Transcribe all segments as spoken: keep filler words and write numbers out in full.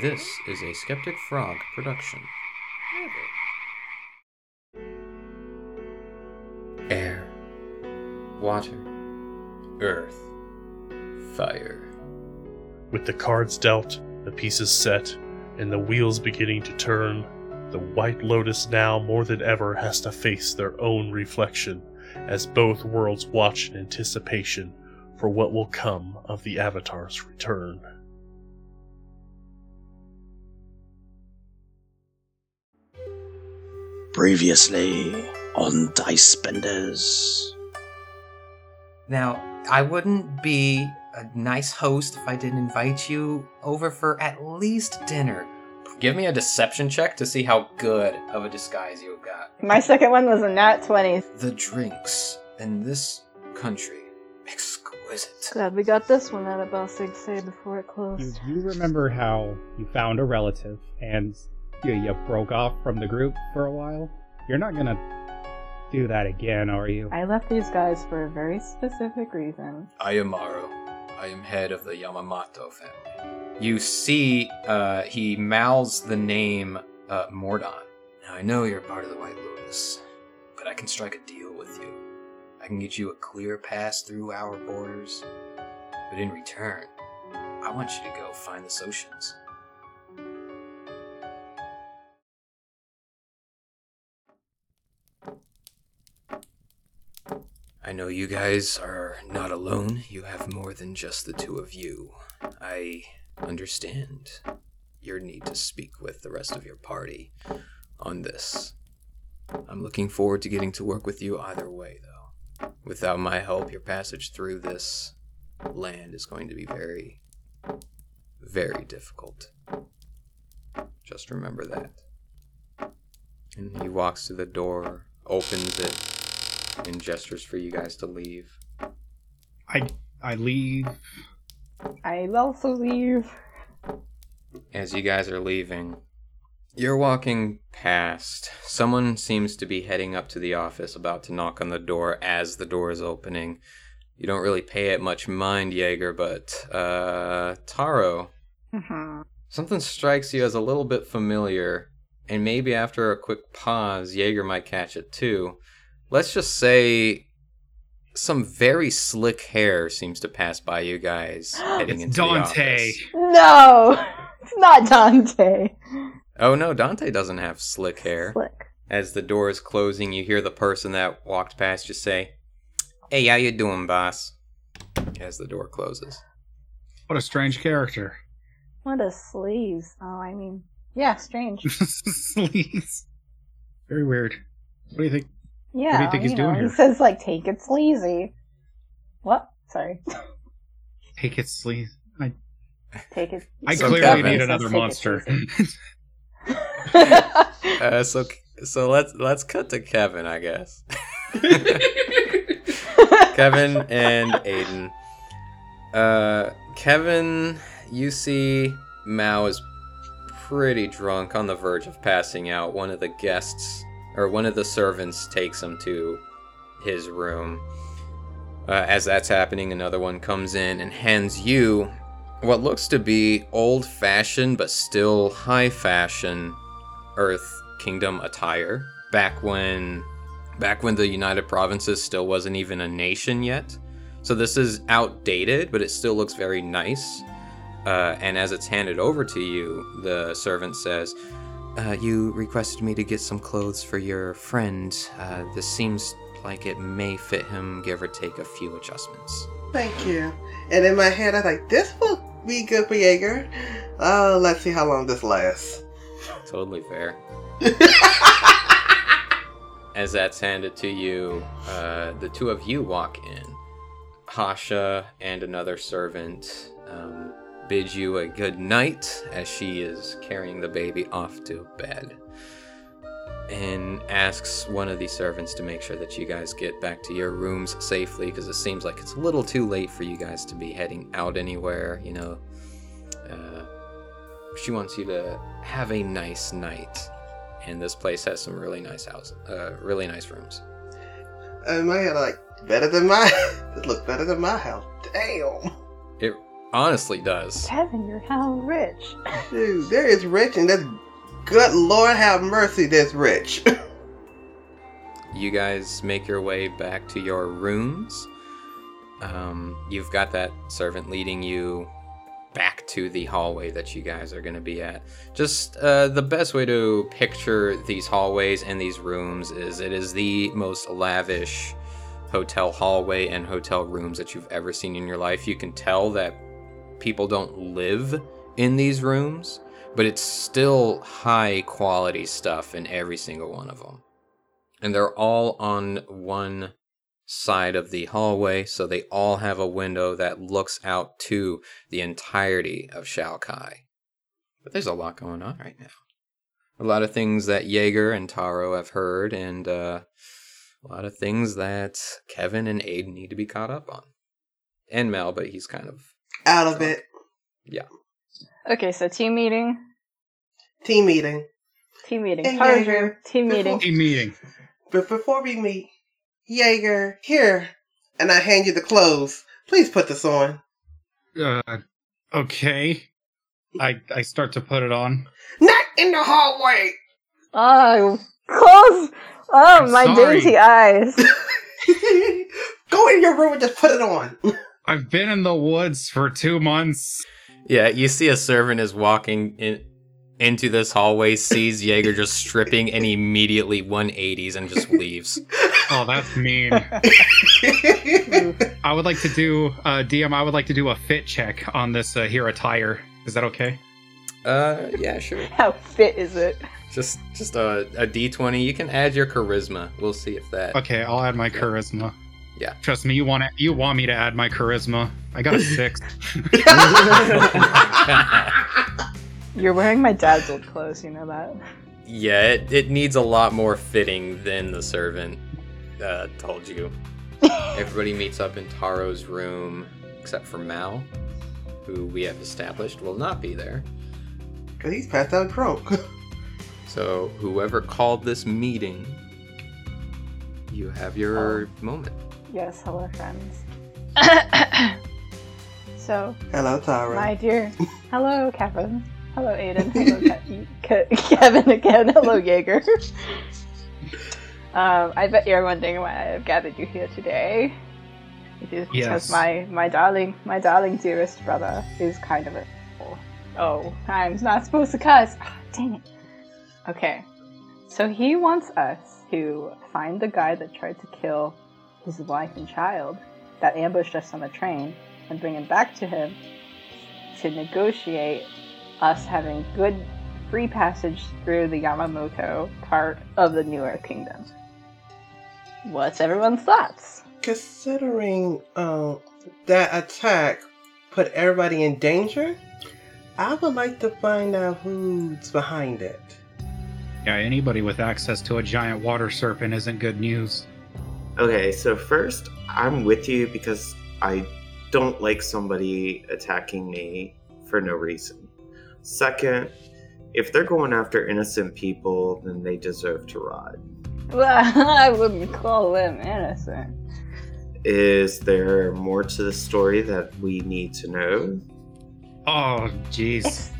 This is a Skeptic Frog production. Air, water, earth, fire. With the cards dealt, the pieces set, and the wheels beginning to turn, the White Lotus now more than ever has to face their own reflection, as both worlds watch in anticipation for what will come of the Avatar's return. Previously on Dice Spenders. Now, I wouldn't be a nice host if I didn't invite you over for at least dinner. Give me a deception check to see how good of a disguise you've got. My second one was a nat twenty. The drinks in this country, exquisite. Glad we got this one out of Ba Sing Se before it closed. Do you remember how you found a relative and you broke off from the group for a while? You're not gonna do that again, are you? I left these guys for a very specific reason. I am Maro. I am head of the Yamamoto family. You see, uh, he mouths the name uh, Mordon. Now, I know you're part of the White Lotus, but I can strike a deal with you. I can get you a clear pass through our borders, but in return, I want you to go find the Shoshins. I know you guys are not alone. You have more than just the two of you. I understand your need to speak with the rest of your party on this. I'm looking forward to getting to work with you either way, though. Without my help, your passage through this land is going to be very, very difficult. Just remember that. And he walks to the door, opens it, and gestures for you guys to leave. I I leave. I also leave. As you guys are leaving, you're walking past. Someone seems to be heading up to the office, about to knock on the door as the door is opening. You don't really pay it much mind, Jaeger, but uh, Taro, mm-hmm. Something strikes you as a little bit familiar, and maybe after a quick pause, Jaeger might catch it too. Let's just say some very slick hair seems to pass by you guys heading into the office. No, it's not Dante. Oh no, Dante doesn't have slick hair. Slick. As the door is closing, you hear the person that walked past just say, "Hey, how you doing, boss?" As the door closes. What a strange character. What a sleaze. Oh, I mean, yeah, strange. Sleaze. Very weird. What do you think? Yeah, what do you think he's you know, doing here? He says, like, take it sleazy. What? Sorry. Take it sleazy. I, take it, I so clearly Kevin need another monster. uh, so so let's let's cut to Kevin, I guess. Kevin and Aiden. Uh, Kevin, you see Mao is pretty drunk, on the verge of passing out. One of the guests... or one of the servants takes him to his room. Uh, as that's happening, another one comes in and hands you what looks to be old-fashioned but still high-fashion Earth Kingdom attire. Back when, back when the United Provinces still wasn't even a nation yet. So this is outdated, but it still looks very nice. Uh, and as it's handed over to you, the servant says... Uh, you requested me to get some clothes for your friend. Uh, this seems like it may fit him, give or take a few adjustments. Thank you. And in my head, I was like, this will be good for Jaeger. Uh, let's see how long this lasts. Totally fair. As that's handed to you, uh, the two of you walk in. Hasha and another servant, um... bids you a good night as she is carrying the baby off to bed, and asks one of the servants to make sure that you guys get back to your rooms safely, because it seems like it's a little too late for you guys to be heading out anywhere, you know. Uh, she wants you to have a nice night, and this place has some really nice houses, uh, really nice rooms. In my head, like, better than my, it looked better than my house. Damn. It honestly does. Kevin, you're how rich. Dude, there is rich, and that's good Lord have mercy, that's rich. You guys make your way back to your rooms. Um, you've got that servant leading you back to the hallway that you guys are going to be at. Just uh, the best way to picture these hallways and these rooms is it is the most lavish hotel hallway and hotel rooms that you've ever seen in your life. You can tell that people don't live in these rooms, but it's still high quality stuff in every single one of them. And they're all on one side of the hallway, so they all have a window that looks out to the entirety of Shao Kai. But there's a lot going on right now. A lot of things that Jaeger and Taro have heard, and uh, a lot of things that Kevin and Aiden need to be caught up on. And Mel, but he's kind of... out of it. Yeah. Okay, so team meeting. Team meeting. Team meeting. Hey, room. Team before, meeting. Team meeting. But before we meet, Jaeger, here, and I hand you the clothes. Please put this on. Uh, okay. I I start to put it on. Not in the hallway! Oh, clothes! Oh, I'm my sorry. Dainty eyes. Go in your room and just put it on. I've been in the woods for two months. Yeah, you see a servant is walking in into this hallway, sees Jaeger just stripping, and immediately one eighties and just leaves. Oh, that's mean. I would like to do, uh, D M, I would like to do a fit check on this uh, here attire. Is that okay? Uh, yeah, sure. How fit is it? Just just a, a D twenty. You can add your charisma. We'll see if that... Okay, I'll add my charisma. Yeah. Trust me, you want to, you want me to add my charisma. I got a six. You're wearing my dad's old clothes, you know that? Yeah, it, it needs a lot more fitting than the servant uh, told you. Everybody meets up in Taro's room, except for Mal, who we have established will not be there. Because he's passed out drunk. So whoever called this meeting, you have your oh. moment. Yes, hello, friends. So, hello, Taro. My dear. Hello, Kevin. Hello, Aiden. Hello, Ke- Kevin again. Hello, Jaeger. um, I bet you're wondering why I have gathered you here today. It is because yes. my, my darling, my darling dearest brother is kind of a... Oh, I'm not supposed to cuss. Oh, dang it. Okay. So he wants us to find the guy that tried to kill his wife and child that ambushed us on the train and bring him back to him to negotiate us having good free passage through the Yamamoto part of the New Earth Kingdom. What's everyone's thoughts? Considering um, that attack put everybody in danger, I would like to find out who's behind it. Yeah, anybody with access to a giant water serpent isn't good news. Okay, so first, I'm with you because I don't like somebody attacking me for no reason. Second, if they're going after innocent people, then they deserve to rot. Well, I wouldn't call them innocent. Is there more to the story that we need to know? Oh, jeez. It's,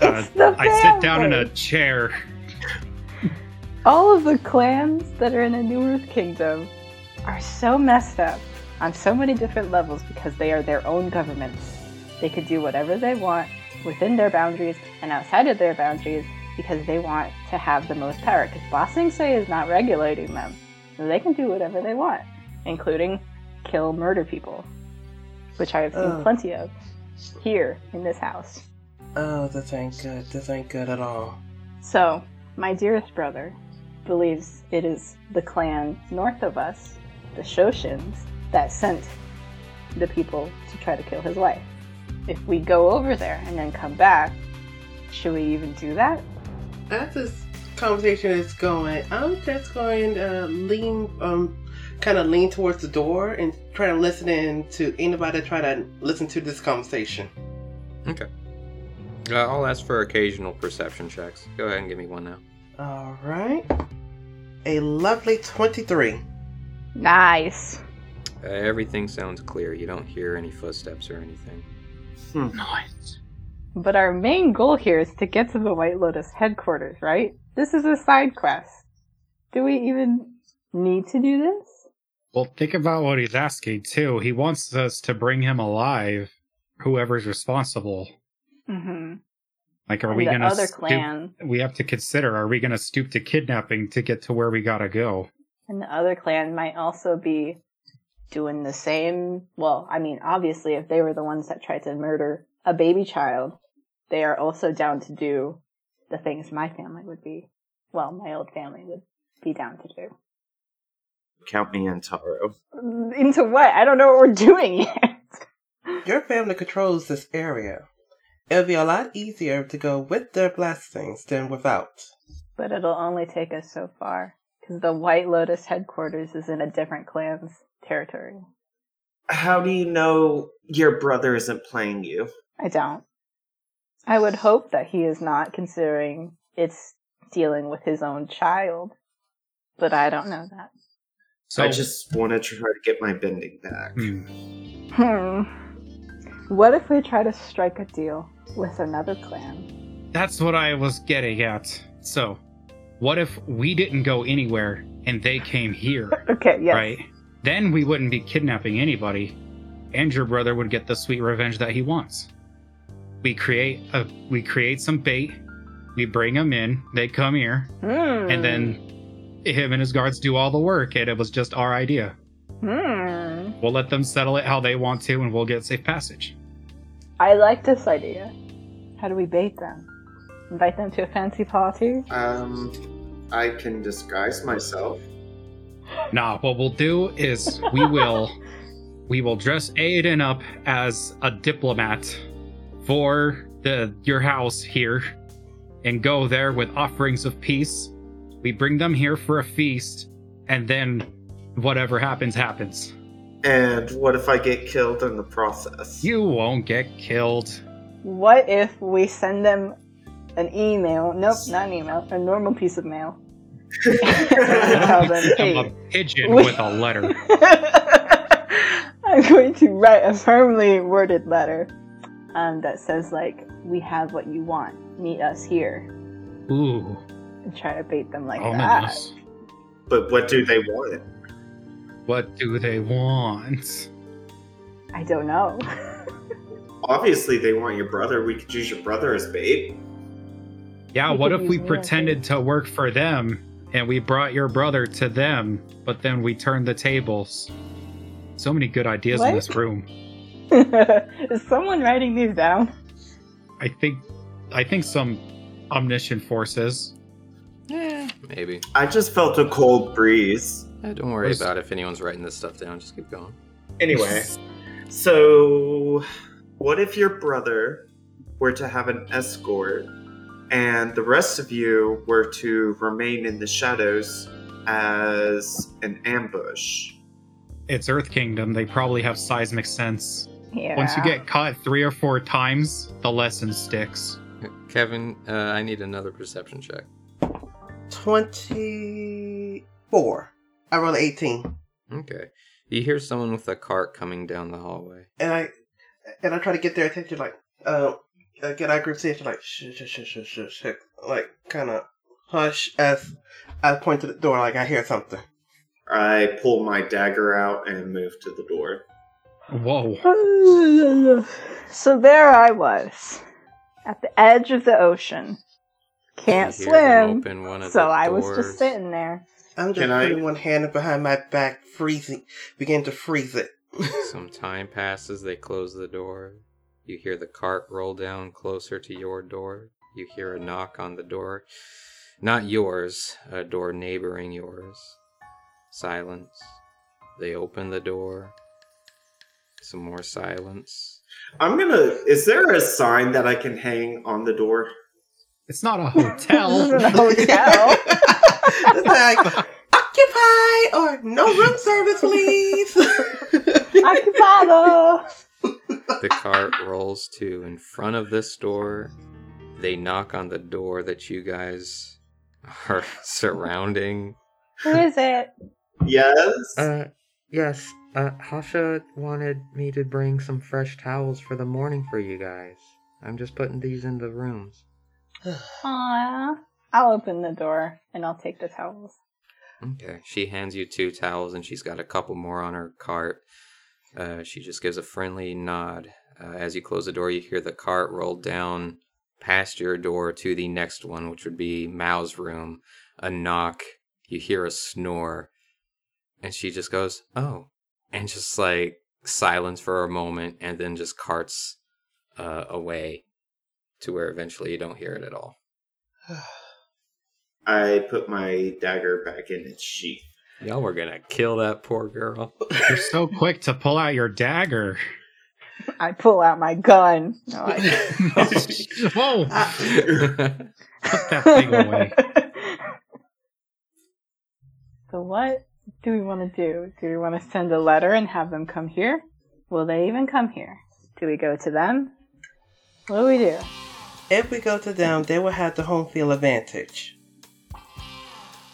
it's uh, I sit down in a chair. All of the clans that are in the New Earth Kingdom are so messed up on so many different levels because they are their own governments. They could do whatever they want within their boundaries and outside of their boundaries because they want to have the most power. Because Ba Sing Se is not regulating them. So they can do whatever they want, including kill, murder people, which I have seen oh. plenty of here in this house. Oh, this ain't good. This ain't good at all. So, my dearest brother believes it is the clan north of us, the Shoshins, that sent the people to try to kill his wife. If we go over there and then come back, should we even do that? As this conversation is going, I'm just going to uh, lean, um, kind of lean towards the door and try to listen in to anybody that try to listen to this conversation. Okay. Uh, I'll ask for occasional perception checks. Go ahead and give me one now. All right. A lovely twenty-three. Nice. Uh, everything sounds clear. You don't hear any footsteps or anything. Hmm. Nice. But our main goal here is to get to the White Lotus headquarters, right? This is a side quest. Do we even need to do this? Well, think about what he's asking, too. He wants us to bring him alive, whoever's responsible. Mm-hmm. Like, are we going to... other stoop- clan. We have to consider, are we going to stoop to kidnapping to get to where we gotta go? And the other clan might also be doing the same... Well, I mean, obviously, if they were the ones that tried to murder a baby child, they are also down to do the things my family would be... Well, my old family would be down to do. Count me in, Taro. Into what? I don't know what we're doing yet. Your family controls this area. It'll be a lot easier to go with their blessings than without. But it'll only take us so far, because the White Lotus headquarters is in a different clan's territory. How do you know your brother isn't playing you? I don't. I would hope that he is not, considering it's dealing with his own child. But I don't know that. So I just want to try to get my bending back. Hmm. What if we try to strike a deal with another clan? That's what I was getting at. So, what if we didn't go anywhere and they came here? Okay, yes. Right? Then we wouldn't be kidnapping anybody, and your brother would get the sweet revenge that he wants. We create a, we create some bait, we bring them in, they come here, mm. and then... him and his guards do all the work, and it was just our idea. Hmm. We'll let them settle it how they want to, and we'll get safe passage. I like this idea. How do we bait them? Invite them to a fancy party? Um, I can disguise myself. Nah, what we'll do is we will we will dress Aiden up as a diplomat for the your house here, and go there with offerings of peace. We bring them here for a feast, and then whatever happens, happens. And what if I get killed in the process? You won't get killed. What if we send them an email? Nope, not an email. A normal piece of mail. Tell them, hey, I'm a pigeon we- with a letter. I'm going to write a firmly worded letter um, that says, like, we have what you want. Meet us here. Ooh. And try to bait them like oh, that. But what do they want? What do they want? I don't know. Obviously they want your brother. We could use your brother as bait. Yeah, we what if we pretended to work for them and we brought your brother to them, but then we turned the tables? So many good ideas what? in this room. Is someone writing these down? I think, I think some omniscient forces... Eh, maybe. I just felt a cold breeze. Eh, don't worry about it if anyone's writing this stuff down. Just keep going. Anyway, so what if your brother were to have an escort and the rest of you were to remain in the shadows as an ambush? It's Earth Kingdom. They probably have seismic sense. Yeah. Once you get caught three or four times, the lesson sticks. Kevin, uh, I need another perception check. twenty-four. I rolled eighteen. Okay. You hear someone with a cart coming down the hallway. And I and I try to get their attention, like, uh, get our group's attention, like, shh, shh, shh, shh, shh, shh, like, kind of hush as I point to the door, like, I hear something. I pull my dagger out and move to the door. Whoa. So there I was, at the edge of the ocean. Can't swim, so I doors. was just sitting there. I'm just Can putting I... one hand behind my back, freezing, begin to freeze it. Some time passes, they close the door. You hear the cart roll down closer to your door. You hear a knock on the door. Not yours, a door neighboring yours. Silence. They open the door. Some more silence. I'm gonna... Is there a sign that I can hang on the door? It's not a hotel. This isn't a hotel. It's like, occupy or no room service, please. Occupado. The cart rolls to in front of this door. They knock on the door that you guys are surrounding. Who is it? Yes. Uh, yes, Uh, Hasha wanted me to bring some fresh towels for the morning for you guys. I'm just putting these in the rooms. Aww. I'll open the door and I'll take the towels. Okay. She hands you two towels and she's got a couple more on her cart. Uh, she just gives a friendly nod. Uh, as you close the door, you hear the cart roll down past your door to the next one, which would be Mao's room. A knock. You hear a snore. And she just goes, oh. And just like silence for a moment and then just carts uh, away to where eventually you don't hear it at all. I put my dagger back in its sheath. Y'all were gonna kill that poor girl. You're so quick to pull out your dagger. I pull out my gun. No, I Whoa! Put that thing away. So what do we want to do? Do we want to send a letter and have them come here? Will they even come here? Do we go to them? What do we do? If we go to them, they will have the home field advantage.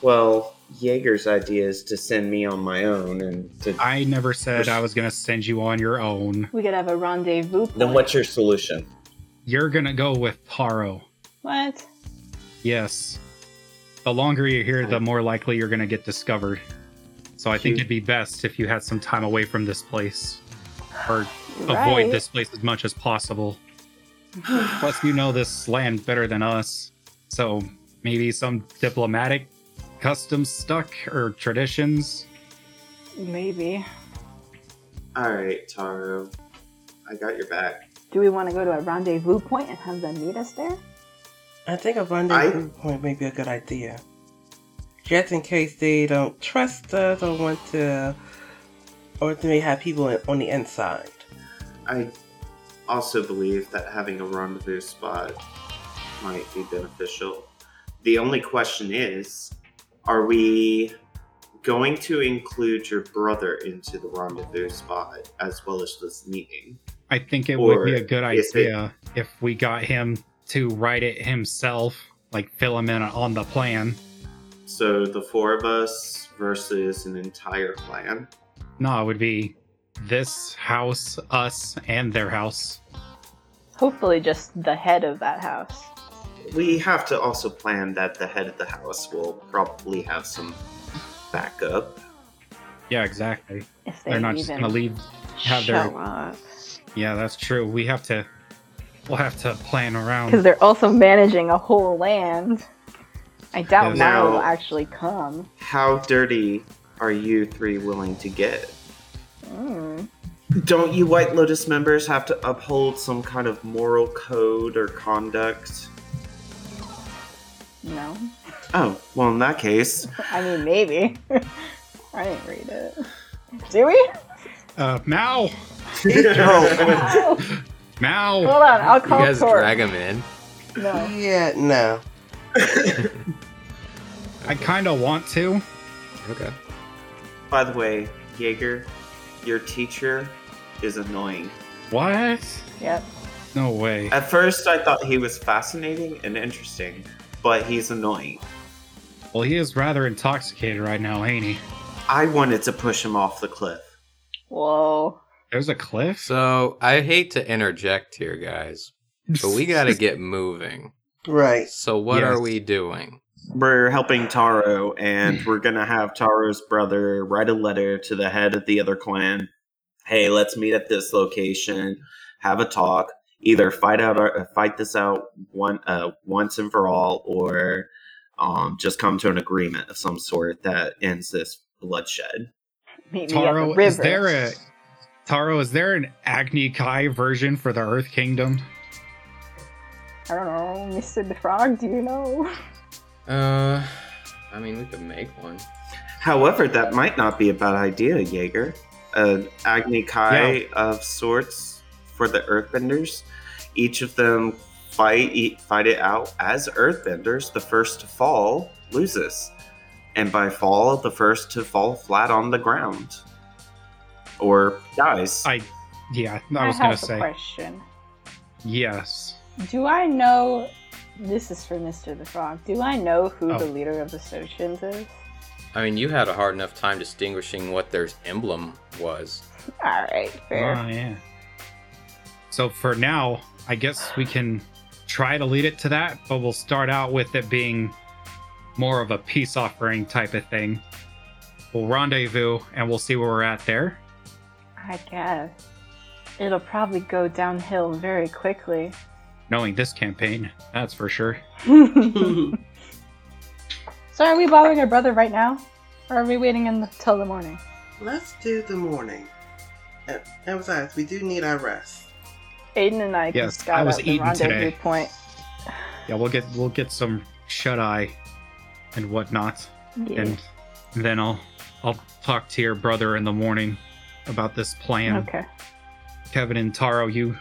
Well, Jaeger's idea is to send me on my own. and to I never said pers- I was going to send you on your own. We could have a rendezvous point. Then what's your solution? You're going to go with Paro. What? Yes. The longer you're here, the more likely you're going to get discovered. So I think you... it'd be best if you had some time away from this place. Or right. Avoid this place as much as possible. Plus, you know this land better than us. So maybe some diplomatic... customs stuck or traditions? Maybe. Alright, Taro. I got your back. Do we want to go to a rendezvous point and have them meet us there? I think a rendezvous I... point may be a good idea. Just in case they don't trust us or want to... or they may have people on the inside. I also believe that having a rendezvous spot might be beneficial. The only question is... are we going to include your brother into the rendezvous spot as well as this meeting? I think it or would be a good idea it... if we got him to write it himself, like fill him in on the plan. So the four of us versus an entire plan? No, it would be this house, us, and their house. Hopefully just the head of that house. We have to also plan that the head of the house will probably have some backup. Yeah, exactly. If they They're not just going to leave. Have show their... up. Yeah, that's true. We have to. We'll have to plan around. Because they're also managing a whole land. I doubt yeah. Maro will actually come. How dirty are you three willing to get? Mm. Don't you White Lotus members have to uphold some kind of moral code or conduct? No. Oh, well, in that case... I mean, maybe. I didn't read it. Do we? Uh, Mao! Mao! Mao! Hold on, I'll call Korra. You guys Korra. Drag him in? No. Yeah, no. Okay. I kind of want to. Okay. By the way, Jaeger, your teacher is annoying. What? Yep. No way. At first, I thought he was fascinating and interesting. But he's annoying. Well, he is rather intoxicated right now, ain't he? I wanted to push him off the cliff. Whoa. There's a cliff? So, I hate to interject here, guys, but we gotta get moving. Right. So what yes. are we doing? We're helping Taro, and we're gonna have Taro's brother write a letter to the head of the other clan. Hey, let's meet at this location, have a talk. Either fight out or fight this out one uh, once and for all, or um, just come to an agreement of some sort that ends this bloodshed. Meet me Taro, at the river. Is there a Taro? Is there an Agni Kai version for the Earth Kingdom? I don't know, Mister the Frog. Do you know? Uh, I mean, we could make one. However, that might not be a bad idea, Jaeger. An Agni Kai yeah. of sorts. For the Earthbenders, each of them fight eat, fight it out as Earthbenders. The first to fall loses, and by fall, the first to fall flat on the ground or dies. I, yeah, I was I gonna have say. A question. Yes. Do I know? This is for Mister the Frog. Do I know who oh. the leader of the Shoshins is? I mean, you had a hard enough time distinguishing what their emblem was. All right, fair. Oh, yeah. So for now, I guess we can try to lead it to that, but we'll start out with it being more of a peace offering type of thing. We'll rendezvous, and we'll see where we're at there. I guess. It'll probably go downhill very quickly. Knowing this campaign, that's for sure. So are we bothering our brother right now? Or are we waiting until the morning? Let's do the morning. And, and besides, we do need our rest. Aiden and I yes, just got I was at the rendezvous today. Point. Yeah, we'll get we'll get some shut-eye and whatnot. Yeah. And then I'll I'll talk to your brother in the morning about this plan. Okay. Kevin and Taro, you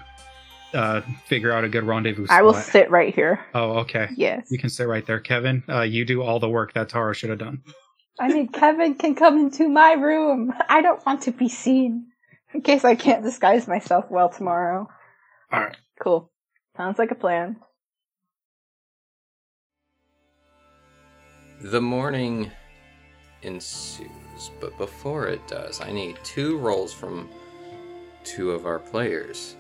uh, figure out a good rendezvous spot. I will sit right here. Oh, okay. Yes. You can sit right there. Kevin, uh, you do all the work that Taro should have done. I mean, Kevin can come into my room. I don't want to be seen. In case I can't disguise myself well tomorrow. All right. Cool. Sounds like a plan. The morning ensues, but before it does, I need two rolls from two of our players.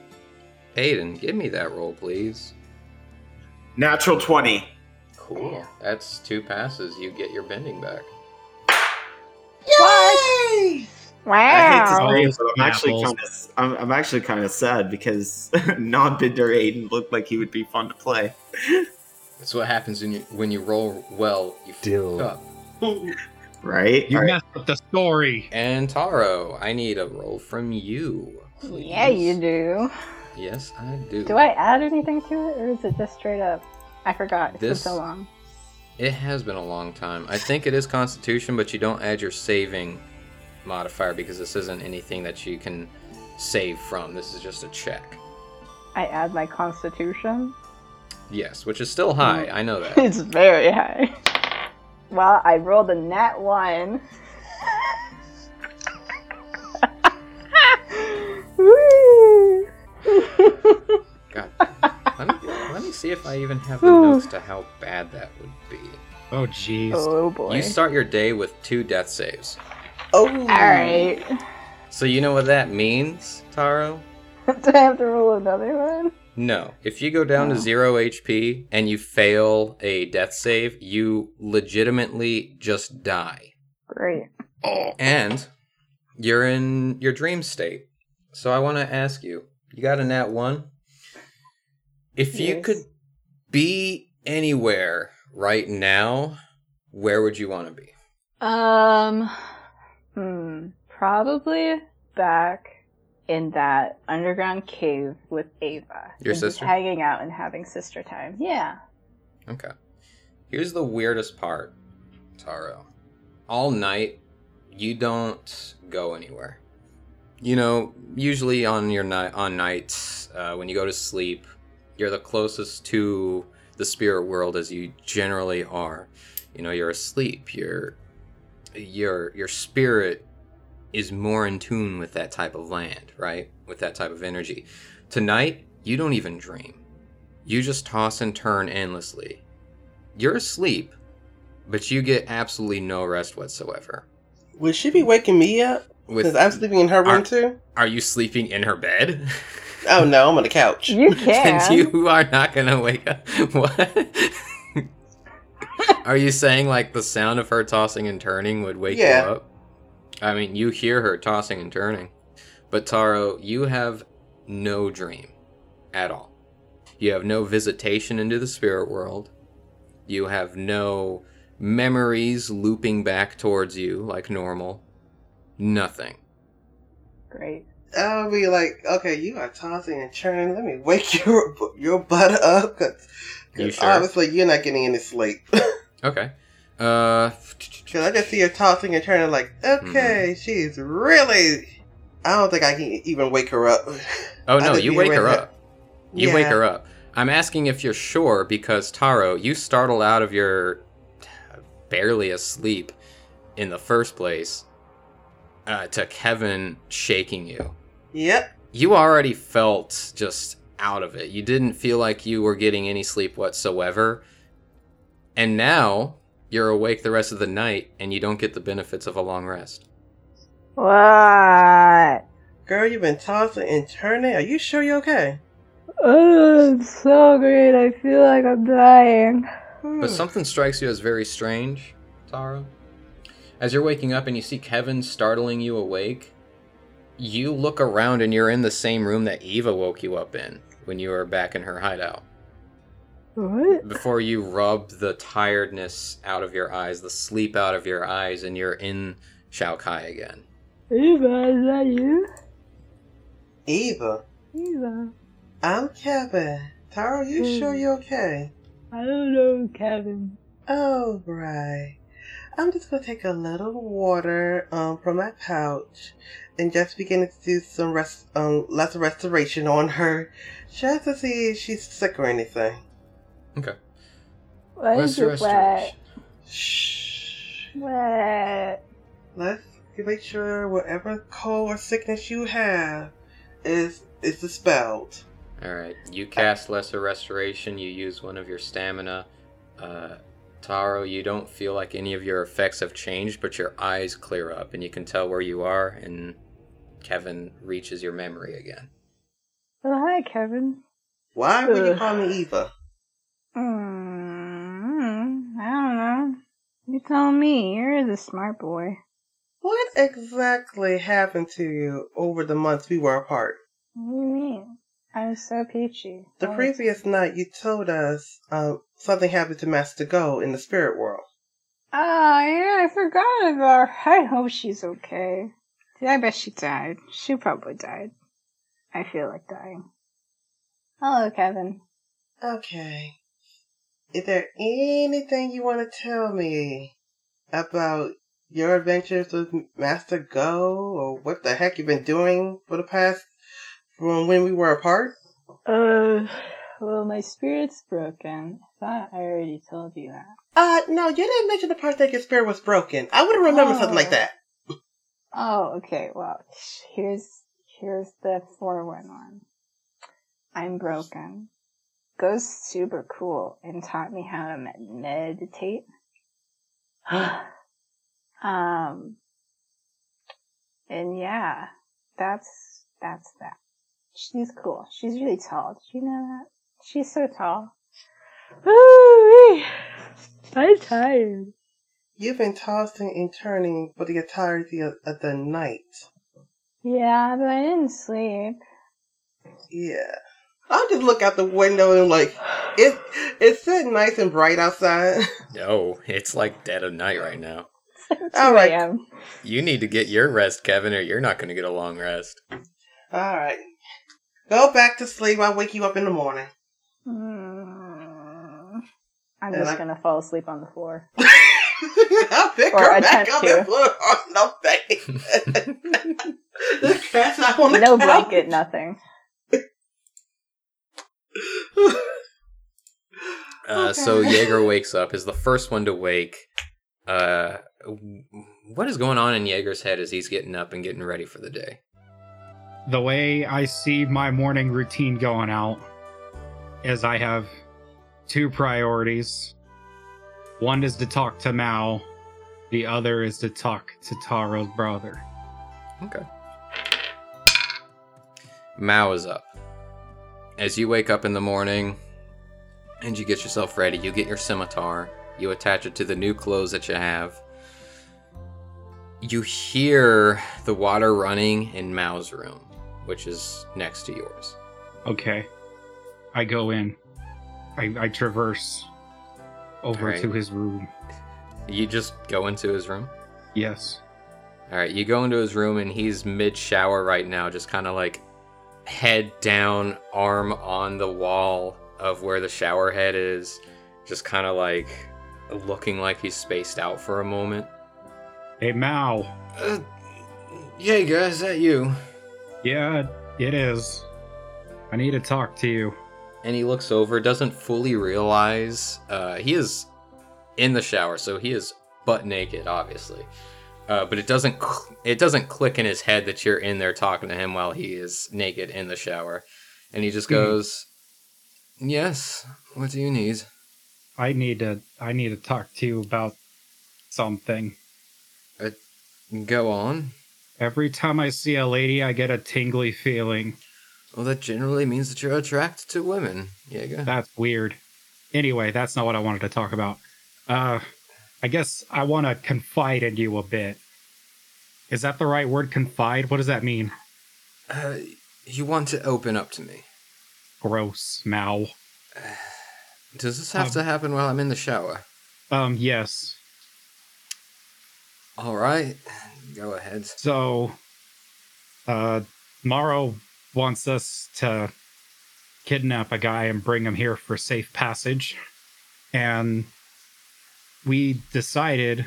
Aiden, give me that roll, please. Natural twenty. Cool. That's two passes. You get your bending back. Yay! What? Wow. I hate to say, but I'm actually kind of I'm, I'm actually kind of sad because non-bender Aiden looked like he would be fun to play. That's what happens when you when you roll well. You Dill. Fuck up. Right? You All messed right. up the story. And Taro, I need a roll from you. Please. Yeah, you do. Yes, I do. Do I add anything to it, or is it just straight up? I forgot. It's this, been so long. It has been a long time. I think it is Constitution, but you don't add your saving modifier because this isn't anything that you can save from. This is just a check. I add my Constitution? Yes, which is still high. I know that. It's very high. Well, I rolled a nat one. Woo! God, let me, let me see if I even have the notes to how bad that would be. Oh, jeez. Oh, boy. You start your day with two death saves. Oh. All right. So you know what that means, Taro? Do I have to roll another one? No. If you go down no. to zero H P and you fail a death save, you legitimately just die. Great. Oh. And you're in your dream state. So I want to ask you, you got a nat one? If yes. you could be anywhere right now, where would you want to be? Um, hmm, probably back in that underground cave with Ava. Your sister? Hanging out and having sister time. Yeah. Okay. Here's the weirdest part, Taro. All night, you don't go anywhere. You know, usually on your night, on nights, uh, when you go to sleep, you're the closest to the spirit world as you generally are. You know, you're asleep. Your, your, your spirit is more in tune with that type of land, right? With that type of energy. Tonight, you don't even dream. You just toss and turn endlessly. You're asleep, but you get absolutely no rest whatsoever. Would she be waking me up? Because I'm sleeping in her room, are, too? Are you sleeping in her bed? Oh, no, I'm on the couch. You can. And you are not going to wake up. What? Are you saying, like, the sound of her tossing and turning would wake yeah. you up? I mean, you hear her tossing and turning. But Taro, you have no dream at all. You have no visitation into the spirit world. You have no memories looping back towards you like normal. Nothing. Great. I'll be like, okay, you are tossing and turning. Let me wake your your butt up. Cause, cause you sure? Obviously, you're not getting any sleep. Okay. Uh, Cause I just see her tossing and turning like, okay, mm-hmm. she's really, I don't think I can even wake her up. Oh no, you wake her up. That... You yeah. wake her up. I'm asking if you're sure because Taro, you startle out of your barely asleep in the first place uh, to Kevin shaking you. Yep. You already felt just out of it. You didn't feel like you were getting any sleep whatsoever. And now... You're awake the rest of the night, and you don't get the benefits of a long rest. What? Girl, you've been tossing and turning. Are you sure you're okay? Oh, it's so great. I feel like I'm dying. But something strikes you as very strange, Tara. As you're waking up and you see Kevin startling you awake, you look around and you're in the same room that Eva woke you up in when you were back in her hideout. What? Before you rub the tiredness out of your eyes, the sleep out of your eyes, and you're in Shao Kai again. Eva, is that you? Eva? Eva. I'm Kevin. Tara, you mm. sure you're okay? I don't know, Kevin. Oh, right. I'm just going to take a little water um, from my pouch and just begin to do some rest, um, lots of restoration on her just to see if she's sick or anything. Okay. What Let's is it restoration. What? Shh. What? Let's make sure whatever cold or sickness you have is is dispelled. All right. You cast I- Lesser Restoration. You use one of your stamina. Uh... Taro, you don't feel like any of your effects have changed, but your eyes clear up, and you can tell where you are, and Kevin reaches your memory again. Oh, hi, Kevin. Why Ugh. would you call me Eva? Mm, I don't know. You tell me. You're the smart boy. What exactly happened to you over the months we were apart? What do you mean? I was so peachy. The previous night, you told us uh, something happened to Master Go in the spirit world. Oh, yeah, I forgot about her. I hope she's okay. I bet she died. She probably died. I feel like dying. Hello, Kevin. Okay. Is there anything you want to tell me about your adventures with Master Go, or what the heck you've been doing for the past... From when we were apart? Uh, well, my spirit's broken. I thought I already told you that. Uh, no, you didn't mention the part that your spirit was broken. I would have remembered oh. something like that. Oh, okay, well, here's, here's the four one one. I'm broken. Goes super cool and taught me how to med- meditate. um, and yeah, that's, that's that. She's cool. She's really tall. Did you know that? She's so tall. Ooh, I'm tired. You've been tossing and turning for the entirety of, of the night. Yeah, but I didn't sleep. Yeah. I'll just look out the window and like, it, it's nice and bright outside. No, it's like dead of night right now. All right. You need to get your rest, Kevin, or you're not going to get a long rest. All right. Go back to sleep. I'll wake you up in the morning. Mm. I'm and just I... going to fall asleep on the floor. I'll pick or her back up to. and put her on the face. The cat's not on the No couch. Blanket, nothing. uh, okay. So Jaeger wakes up, is the first one to wake. Uh, what is going on in Jaeger's head as he's getting up and getting ready for the day? The way I see my morning routine going out is I have two priorities. One is to talk to Mao. The other is to talk to Taro's brother. Okay. Mao is up. As you wake up in the morning and you get yourself ready, you get your scimitar. You attach it to the new clothes that you have. You hear the water running in Mao's room, which is next to yours. Okay. I go in. I, I traverse over right. to his room. You just go into his room? Yes. All right, you go into his room, and he's mid-shower right now, just kind of like head down, arm on the wall of where the shower head is, just kind of like looking like he's spaced out for a moment. Hey, Mao. Uh, Jaeger, is that you? Yeah, it is. I need to talk to you. And he looks over, doesn't fully realize. Uh, he is in the shower, so he is butt naked, obviously. Uh, but it doesn't cl- it doesn't click in his head that you're in there talking to him while he is naked in the shower. And he just goes, mm-hmm. Yes, what do you need? I need to I need to talk to you about something. Uh, go on. Every time I see a lady, I get a tingly feeling. Well, that generally means that you're attracted to women. Yeah, go. That's weird. Anyway, that's not what I wanted to talk about. Uh, I guess I want to confide in you a bit. Is that the right word, confide? What does that mean? Uh, you want to open up to me. Gross, Mao. Uh, does this have um, to happen while I'm in the shower? Um, yes. All right, go ahead. So, uh, Maro wants us to kidnap a guy and bring him here for safe passage. And we decided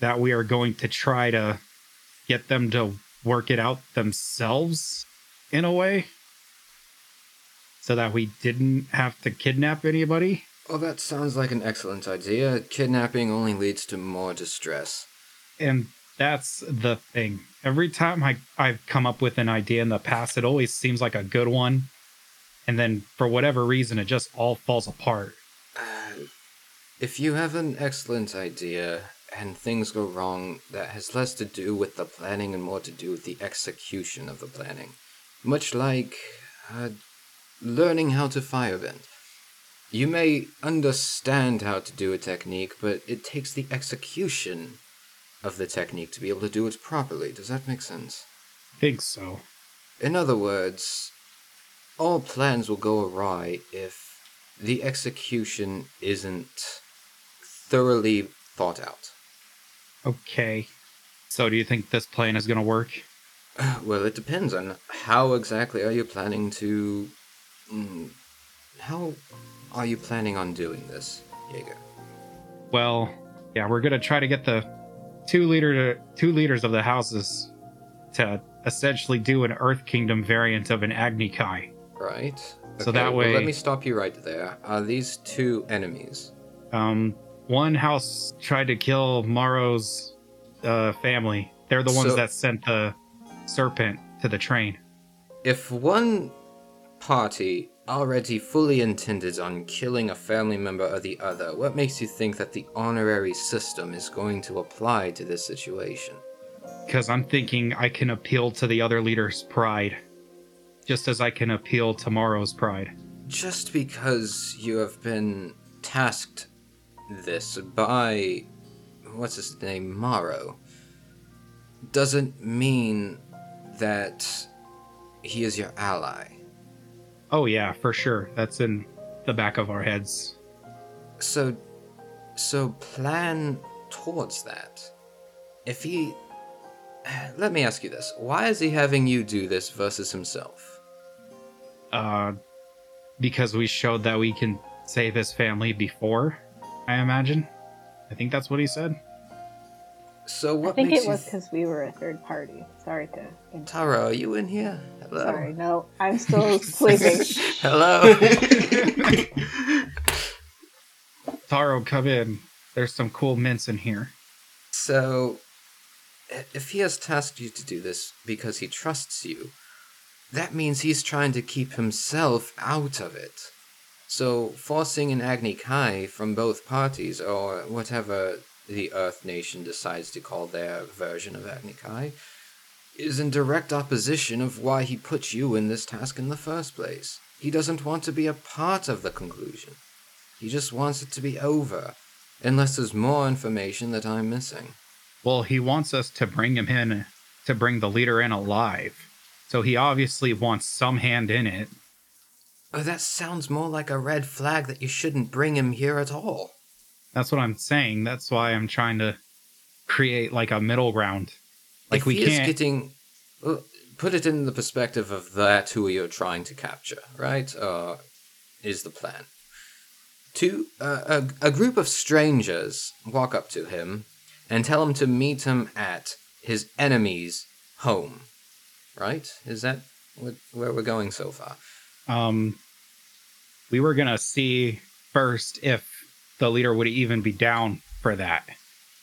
that we are going to try to get them to work it out themselves in a way, so that we didn't have to kidnap anybody. Oh, that sounds like an excellent idea. Kidnapping only leads to more distress. And that's the thing. Every time I, I've come up with an idea in the past, it always seems like a good one. And then for whatever reason, it just all falls apart. Uh, if you have an excellent idea and things go wrong, that has less to do with the planning and more to do with the execution of the planning. Much like uh, learning how to firebend. You may understand how to do a technique, but it takes the execution of the technique to be able to do it properly. Does that make sense? I think so. In other words, all plans will go awry if the execution isn't thoroughly thought out. Okay. So do you think this plan is going to work? Uh, well, it depends on how exactly are you planning to... Mm, how are you planning on doing this, Jaeger? Well, yeah, we're going to try to get the two leader to, two leaders of the houses to essentially do an Earth Kingdom variant of an Agni Kai. Right. So okay, that way... Well, let me stop you right there. Are these two enemies? Um... One house tried to kill Maro's uh, family. They're the ones so, that sent the serpent to the train. If one party already fully intended on killing a family member or the other, what makes you think that the honorary system is going to apply to this situation? Because I'm thinking I can appeal to the other leader's pride, just as I can appeal to Maro's pride. Just because you have been tasked... this by, what's his name, Maro, doesn't mean that he is your ally. Oh yeah, for sure. That's in the back of our heads. So, so plan towards that. If he, let me ask you this. Why is he having you do this versus himself? Uh, because we showed that we can save his family before. I imagine. I think that's what he said. So what I think makes it you... was because we were a third party. Sorry to... interrupt. Tara, are you in here? Hello. Sorry, no. I'm still sleeping. Hello. Taro, come in. There's some cool mints in here. So, if he has tasked you to do this because he trusts you, that means he's trying to keep himself out of it. So, forcing an Agni Kai from both parties, or whatever the Earth Nation decides to call their version of Agni Kai, is in direct opposition of why he put you in this task in the first place. He doesn't want to be a part of the conclusion. He just wants it to be over, unless there's more information that I'm missing. Well, he wants us to bring him in, to bring the leader in alive. So he obviously wants some hand in it. Oh, that sounds more like a red flag that you shouldn't bring him here at all. That's what I'm saying. That's why I'm trying to create like a middle ground. Like if we he can't... is getting... Put it in the perspective of that who you're trying to capture, right? Uh, is the plan. Two, uh, a, a group of strangers walk up to him and tell him to meet him at his enemy's home. Right? Is that what, where we're going so far? Um, we were going to see first if the leader would even be down for that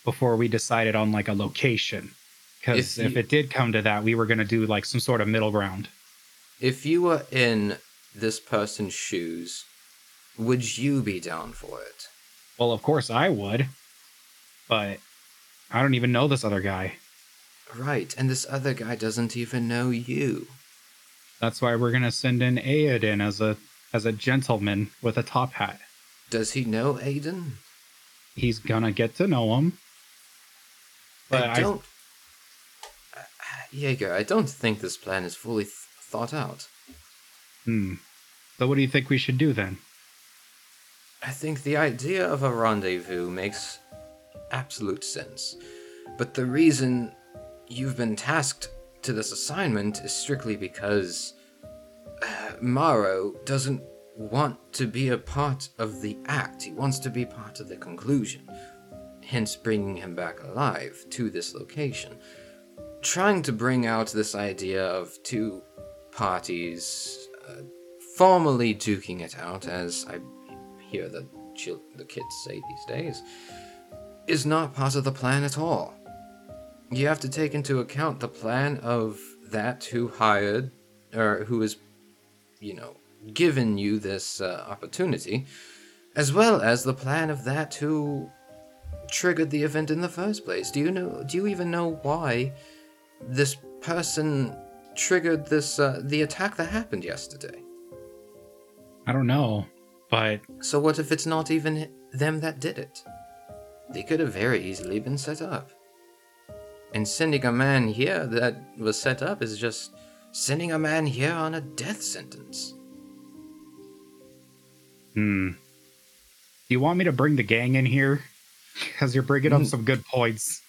before we decided on like a location. Because if, if it did come to that, we were going to do like some sort of middle ground. If you were in this person's shoes, Would you be down for it? Well, of course I would. But I don't even know this other guy. Right, and this other guy doesn't even know you. That's why we're going to send in Aiden as a as a gentleman with a top hat. Does he know Aiden? He's going to get to know him. But I don't... I, Jaeger, I don't think this plan is fully th- thought out. Hmm. So what do you think we should do then? I think the idea of a rendezvous makes absolute sense. But the reason you've been tasked to this assignment is strictly because uh, Maro doesn't want to be a part of the act. He wants to be part of the conclusion, hence bringing him back alive to this location. Trying to bring out this idea of two parties uh, formally duking it out, as I hear the, chil- the kids say these days, is not part of the plan at all. You have to take into account the plan of that who hired, or who is, you know, given you this uh, opportunity, as well as the plan of that who triggered the event in the first place. Do you know? Do you even know why this person triggered this uh, the attack that happened yesterday? I don't know, but... So what if it's not even them that did it? They could have very easily been set up. And sending a man here that was set up is just sending a man here on a death sentence. Hmm. Do you want me to bring the gang in here? Because you're bringing up mm. some good points.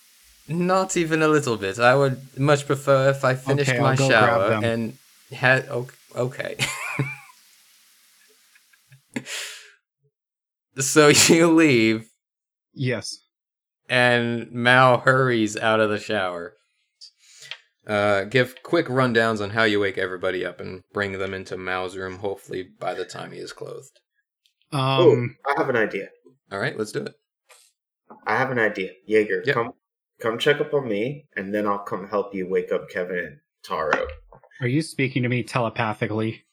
Not even a little bit. I would much prefer if I finished okay, my shower and had... Okay. So you leave. Yes. And Mal hurries out of the shower. Uh, give quick rundowns on how you wake everybody up and bring them into Mao's room, hopefully by the time he is clothed. Um, oh, I have an idea. All right, let's do it. I have an idea. Jaeger, yep. come come check up on me, and then I'll come help you wake up Kevin and Taro. Are you speaking to me telepathically?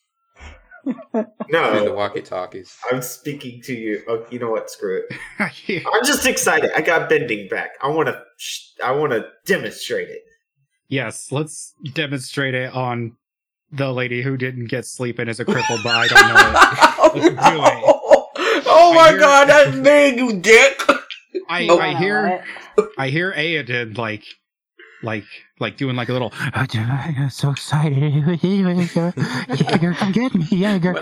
No. Through the walkie-talkies. I'm speaking to you. Oh, you know what? Screw it. yeah. I'm just excited. I got bending back. I want to I want to demonstrate it. Yes, let's demonstrate it on the lady who didn't get sleep and is a cripple, but I don't know it. Let's do it. Oh my hear, god, that nigga, you dick! I, oh, I hear I hear Aiden like Like, like doing like a little, I'm so excited. Jaeger, come get me, Jaeger.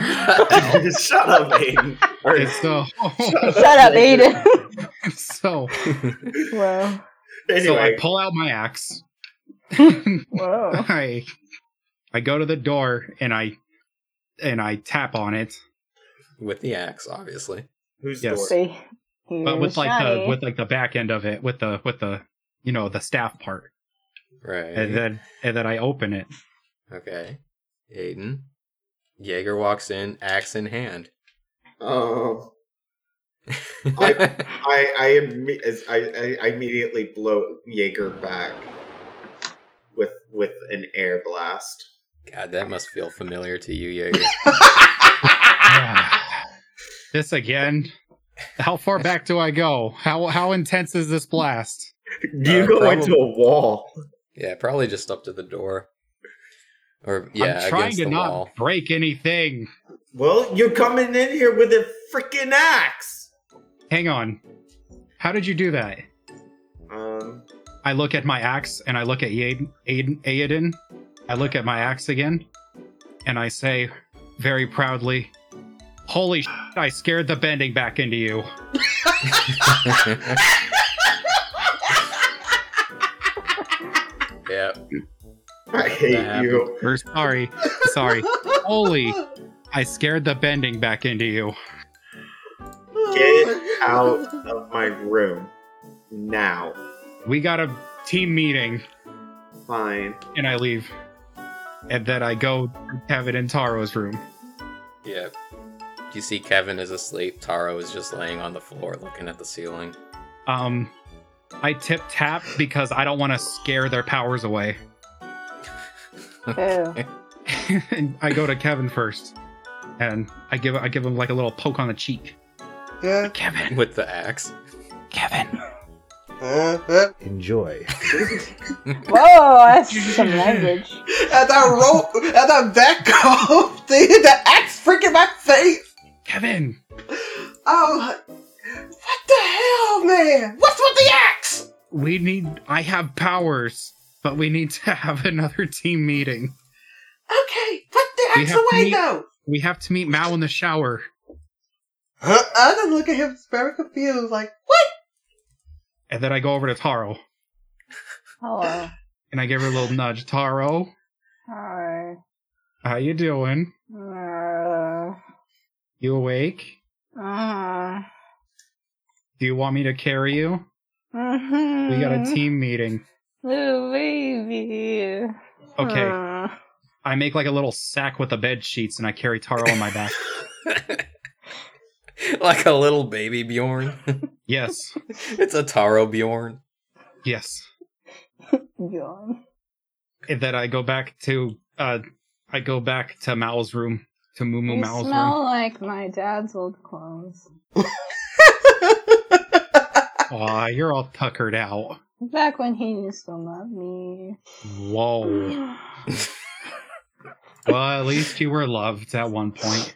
Shut up, Aiden. So, Shut up, Aiden. so, wow. Anyway. So I pull out my axe. Whoa. I, I go to the door and I, and I tap on it. With the axe, obviously. Who's yes. door? But with like shiny. the, with like the back end of it, with the, with the, you know, the staff part. Right. And then and then I open it. Okay. Aiden. Jaeger walks in, axe in hand. Oh. Uh, I, I, I, am, I, I immediately blow Jaeger back with with an air blast. God, that must feel familiar to you, Jaeger. Yeah. This again? How far back do I go? How how intense is this blast? Do you uh, go probably, into a wall? Yeah, probably just up to the door. Or yeah, I'm trying to not wall. break anything. Well, you're coming in here with a freaking axe. Hang on. How did you do that? Um, I look at my axe and I look at Aiden. Aiden, Aiden. I look at my axe again, and I say very proudly, "Holy shit! I scared the bending back into you." Yeah. I hate you. We're sorry. Sorry. Holy, I scared the bending back into you. Get out of my room. Now. We got a team meeting. Fine. And I leave. And then I go to Kevin and Taro's room. Yeah. You see Kevin is asleep. Taro is just laying on the floor looking at the ceiling. Um... I tip tap because I don't want to scare their powers away. Okay. And I go to Kevin first. and I give I give him like a little poke on the cheek. Yeah. Kevin with the axe. Kevin. Uh-huh. Enjoy. Whoa, that's some language. At that rope, at that back off, they hit the axe freaking my face. Kevin. Oh, what the hell, man? What's with the axe? We need. I have powers, but we need to have another team meeting. Okay, put the axe away meet, though. We have to meet Mao in the shower. Huh? I didn't look at him very confused, like what? And then I go over to Taro. Hello. And I give her a little nudge. Taro. Hi. How you doing? Uh, you awake? Uh, Do you want me to carry you? Uh-huh. We got a team meeting. Little baby. Okay. Uh. I make like a little sack with the bed sheets and I carry Taro on my back. Like a little baby Bjorn. Yes. It's a Taro Bjorn. Yes. Bjorn. And then I go back to uh I go back to Mal's room. To Moo Moo Mal's room. You smell like my dad's old clothes. Aw, you're all tuckered out. Back when he used to love me. Whoa. Well, at least you were loved at one point.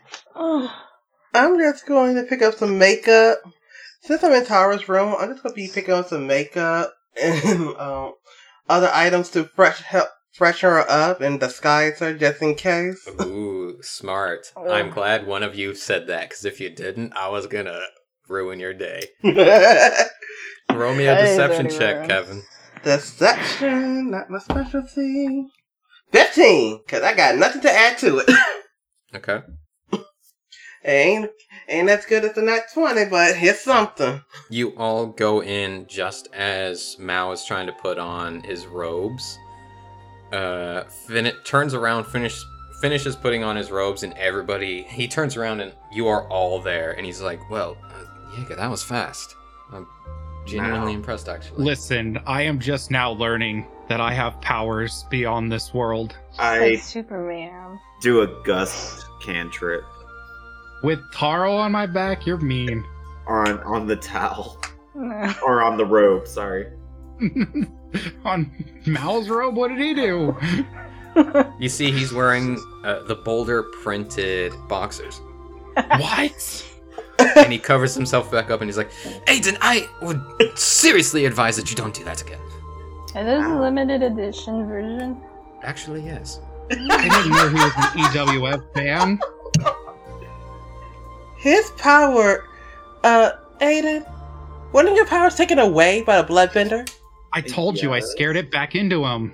I'm just going to pick up some makeup. Since I'm in Tara's room, I'm just going to be picking up some makeup and um, other items to fresh help freshen her up and disguise her just in case. Ooh, smart. Oh. I'm glad one of you said that, because if you didn't, I was going to ruin your day. Roll me a deception check, Kevin. Deception, not my specialty. fifteen, because I got nothing to add to it. Okay. Ain't ain't as good as the nat twenty, but it's something. You all go in just as Mao is trying to put on his robes. Uh, fin- turns around, finish, finishes putting on his robes, and everybody... He turns around and you are all there, and he's like, well, uh, yeah, that was fast. I'm genuinely wow. impressed, actually. Listen, I am just now learning that I have powers beyond this world. I like Superman. Do a gust cantrip. With Taro on my back, you're mean. On on the towel. Or on the robe, sorry. On Mal's robe? What did he do? You see, he's wearing uh, the Boulder-printed boxers. What? And he covers himself back up and he's like, Aiden, I would seriously advise that you don't do that again. Are those a limited edition version? Actually, yes. I didn't know he was an E W F fan. His power, uh, Aiden, wasn't your powers taken away by a bloodbender? I told yes. you, I scared it back into him.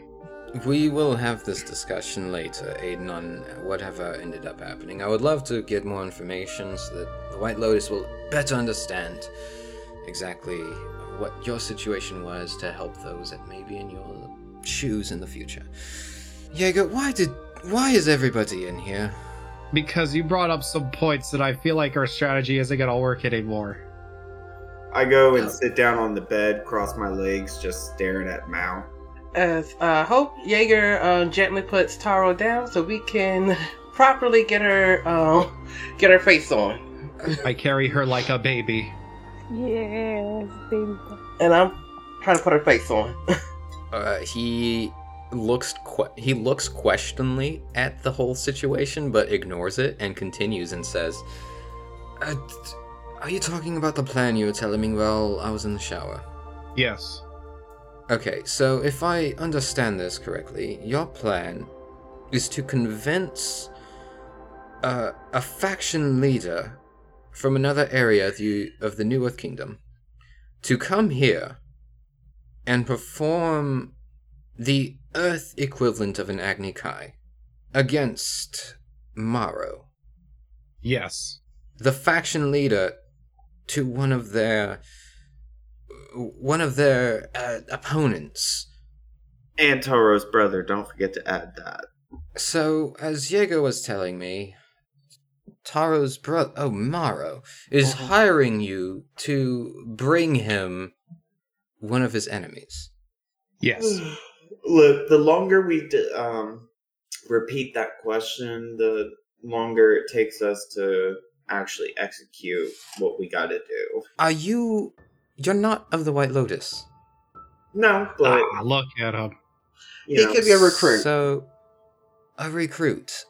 We will have this discussion later, Aiden, on whatever ended up happening. I would love to get more information so that the White Lotus will better understand exactly what your situation was to help those that may be in your shoes in the future. Jaeger, why did, why is everybody in here? Because you brought up some points that I feel like our strategy isn't going to work anymore. I go and sit down on the bed, cross my legs, just staring at Mao. As uh, Hope Jaeger uh, gently puts Taro down so we can properly get her uh, get her face on. I carry her like a baby. Yes, baby. And I'm trying to put her face on. uh, he... looks que- he looks questioningly at the whole situation, but ignores it and continues and says, uh, are you talking about the plan you were telling me while I was in the shower? Yes. Okay, so if I understand this correctly, your plan is to convince uh, a faction leader from another area of the, of the New Earth Kingdom to come here and perform the Earth equivalent of an Agni Kai against Maro. Yes. The faction leader to one of their one of their uh, opponents. And Taro's brother, don't forget to add that. So, as Diego was telling me, Taro's brother, oh, Maro, is oh. hiring you to bring him one of his enemies. Yes. Look, the longer we d- um, repeat that question, the longer it takes us to actually execute what we gotta do. Are you... You're not of the White Lotus? No, but... Ah, look at him. He know. could be a recruit. So, a recruit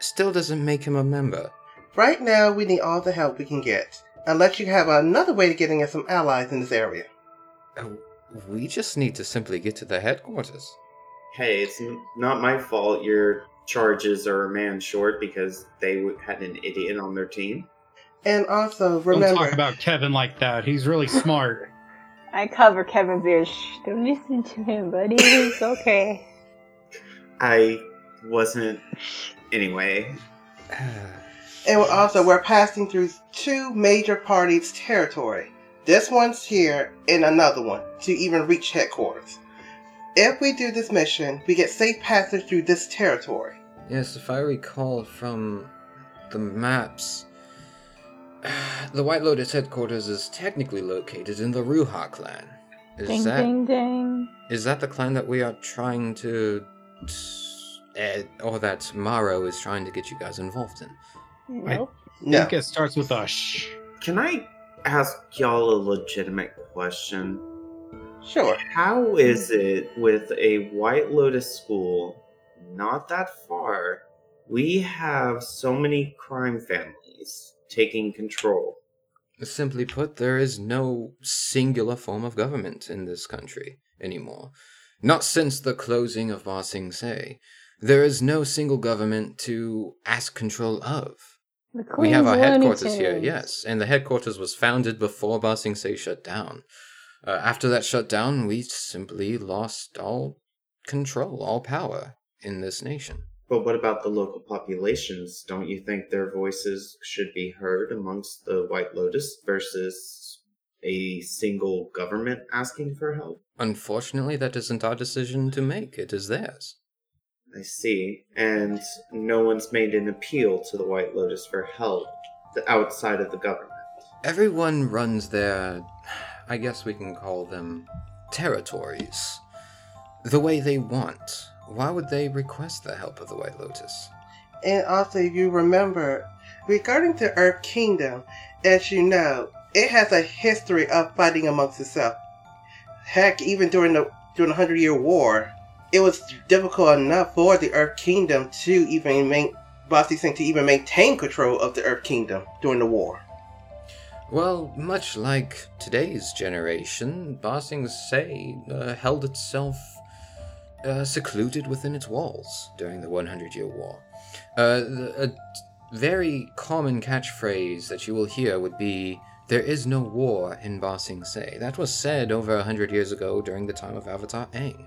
still doesn't make him a member. Right now, we need all the help we can get. Unless you have another way to getting us some allies in this area. Oh, we just need to simply get to the headquarters. Hey, it's not my fault your charges are a man short because they had an idiot on their team. And also, remember... Don't talk about Kevin like that. He's really smart. I cover Kevin's ears. Shh, don't listen to him, buddy. It's okay. I wasn't... Anyway. And also, we're passing through two major parties' territory. This one's here and another one to even reach headquarters. If we do this mission, we get safe passage through this territory. Yes, if I recall from the maps... The White Lotus headquarters is technically located in the Ruha clan. Is ding, that, ding, ding. Is that the clan that we are trying to... Uh, or that Maro is trying to get you guys involved in? Nope. I think no. it starts with a sh. Can I ask y'all a legitimate question? Sure. How is it with a White Lotus school not that far, we have so many crime families taking control? Simply put, there is no singular form of government in this country anymore. Not since the closing of Ba Sing Se. There is no single government to ask control of. We have our headquarters here, yes, and the headquarters was founded before Ba Sing Se shut down. Uh, after that shutdown, we simply lost all control, all power in this nation. But what about the local populations? Don't you think their voices should be heard amongst the White Lotus versus a single government asking for help? Unfortunately, that isn't our decision to make. It is theirs. I see. And no one's made an appeal to the White Lotus for help outside of the government. Everyone runs their, I guess we can call them, territories the way they want. Why would they request the help of the White Lotus? And also, you remember, regarding the Earth Kingdom, as you know, it has a history of fighting amongst itself. Heck, even during the during the Hundred Year War, it was difficult enough for the Earth Kingdom to even make Ba Sing Se to even maintain control of the Earth Kingdom during the war. Well, much like today's generation, Ba Sing Se uh, held itself. Uh, secluded within its walls during the hundred-year war. Uh, a very common catchphrase that you will hear would be, "There is no war in Ba Sing Se." That was said over a hundred years ago during the time of Avatar Aang.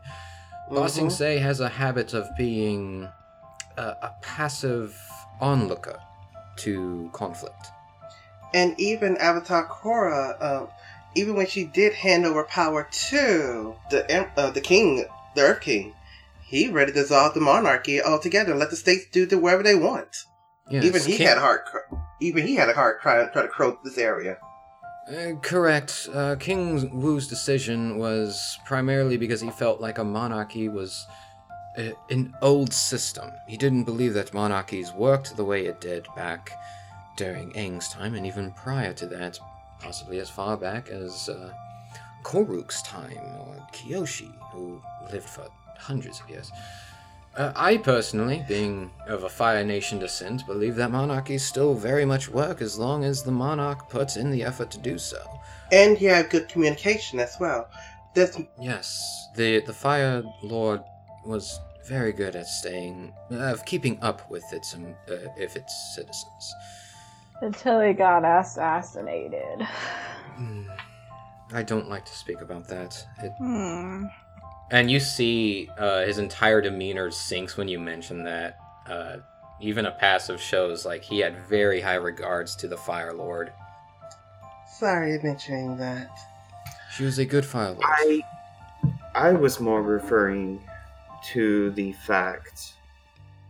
Mm-hmm. Ba Sing Se has a habit of being a, a passive onlooker to conflict. And even Avatar Korra, uh, even when she did hand over power to the uh, the king, the Earth King, he ready to dissolve the monarchy altogether and let the states do the whatever they want. Yes, even he King... had a hard, cr- even he had a hard try to try to crow this area. Uh, correct. Uh, King Wu's decision was primarily because he felt like a monarchy was a, an old system. He didn't believe that monarchies worked the way it did back during Aang's time, and even prior to that, possibly as far back as. Uh, Koruk's time, or Kyoshi, who lived for hundreds of years. Uh, I personally, being of a Fire Nation descent, believe that monarchies still very much work as long as the monarch puts in the effort to do so. And you have good communication as well. That's... Yes, the, the Fire Lord was very good at staying, uh, of keeping up with its, um, uh, if its citizens. Until he got assassinated. Mm. I don't like to speak about that. It... Mm. And you see uh, his entire demeanor sinks when you mention that. Uh, even a passive shows like he had very high regards to the Fire Lord. Sorry mentioning that. She was a good Fire Lord. I, I was more referring to the fact...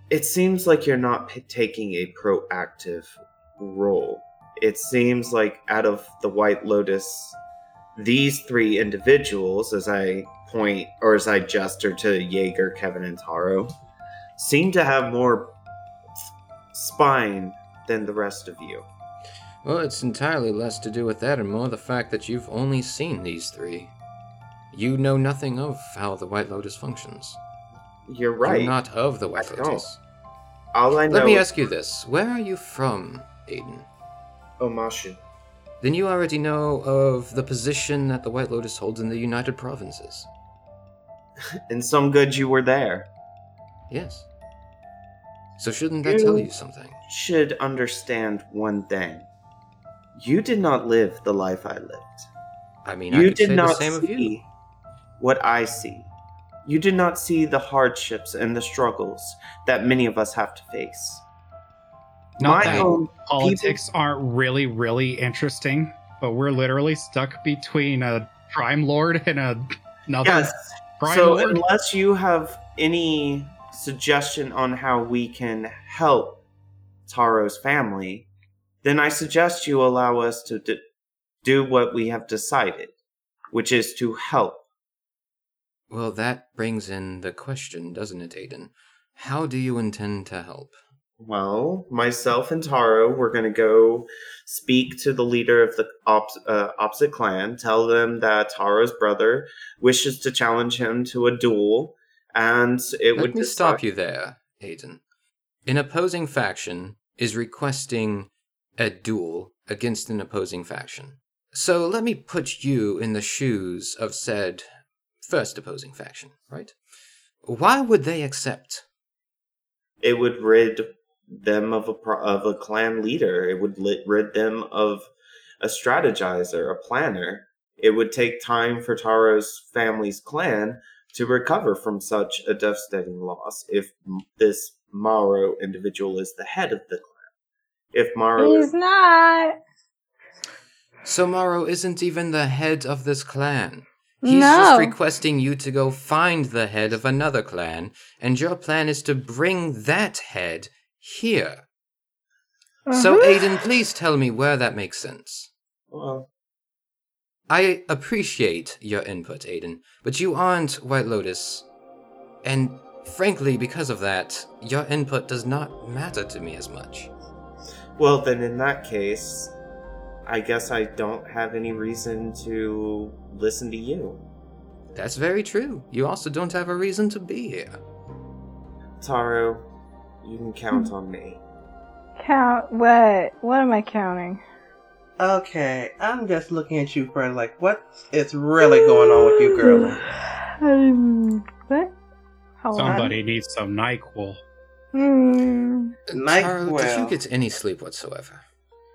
It seems like you're not p- taking a proactive role. It seems like out of the White Lotus... These three individuals, as I point, or as I gesture to Jaeger, Kevin, and Taro, seem to have more spine than the rest of you. Well, it's entirely less to do with that and more the fact that you've only seen these three. You know nothing of how the White Lotus functions. You're right. You're not of the White I Lotus. Don't. All I know. Let me ask you this. Where are you from, Aiden? Omashu. Then you already know of the position that the White Lotus holds in the United Provinces. And some good you were there. Yes. So shouldn't that you tell you something? Should understand one thing. You did not live the life I lived. I mean, you I could did say not the same see of you. What I see. You did not see the hardships and the struggles that many of us have to face. Not My that own politics people aren't really, really interesting, but we're literally stuck between a Prime Lord and a another yes. Prime so Lord. So unless you have any suggestion on how we can help Taro's family, then I suggest you allow us to d- do what we have decided, which is to help. Well, that brings in the question, doesn't it, Aiden? How do you intend to help? Well, myself and Taro, we're going to go speak to the leader of the op- uh, opposite clan, tell them that Taro's brother wishes to challenge him to a duel, and it Let would... Let me decide- stop you there, Aiden. An opposing faction is requesting a duel against an opposing faction. So let me put you in the shoes of said first opposing faction, right? Why would they accept? It would rid them of a pro- of a clan leader. It would lit- rid them of a strategizer, a planner. It would take time for Taro's family's clan to recover from such a devastating loss if this Maro individual is the head of the clan. If Maro He's is- not. So Maro isn't even the head of this clan. He's no. just requesting you to go find the head of another clan, and your plan is to bring that head here. Uh-huh. So Aiden, please tell me where that makes sense. Well, I appreciate your input, Aiden, but you aren't White Lotus, and frankly, because of that, your input does not matter to me as much. Well, then in that case, I guess I don't have any reason to listen to you. That's very true. You also don't have a reason to be here. Taro, you can count on me. Count what? What am I counting? Okay, I'm just looking at you, friend, like, what is really going on with you, girl? Um, what? Hold Somebody on. needs some NyQuil. Mm. NyQuil. Taro, did you get any sleep whatsoever?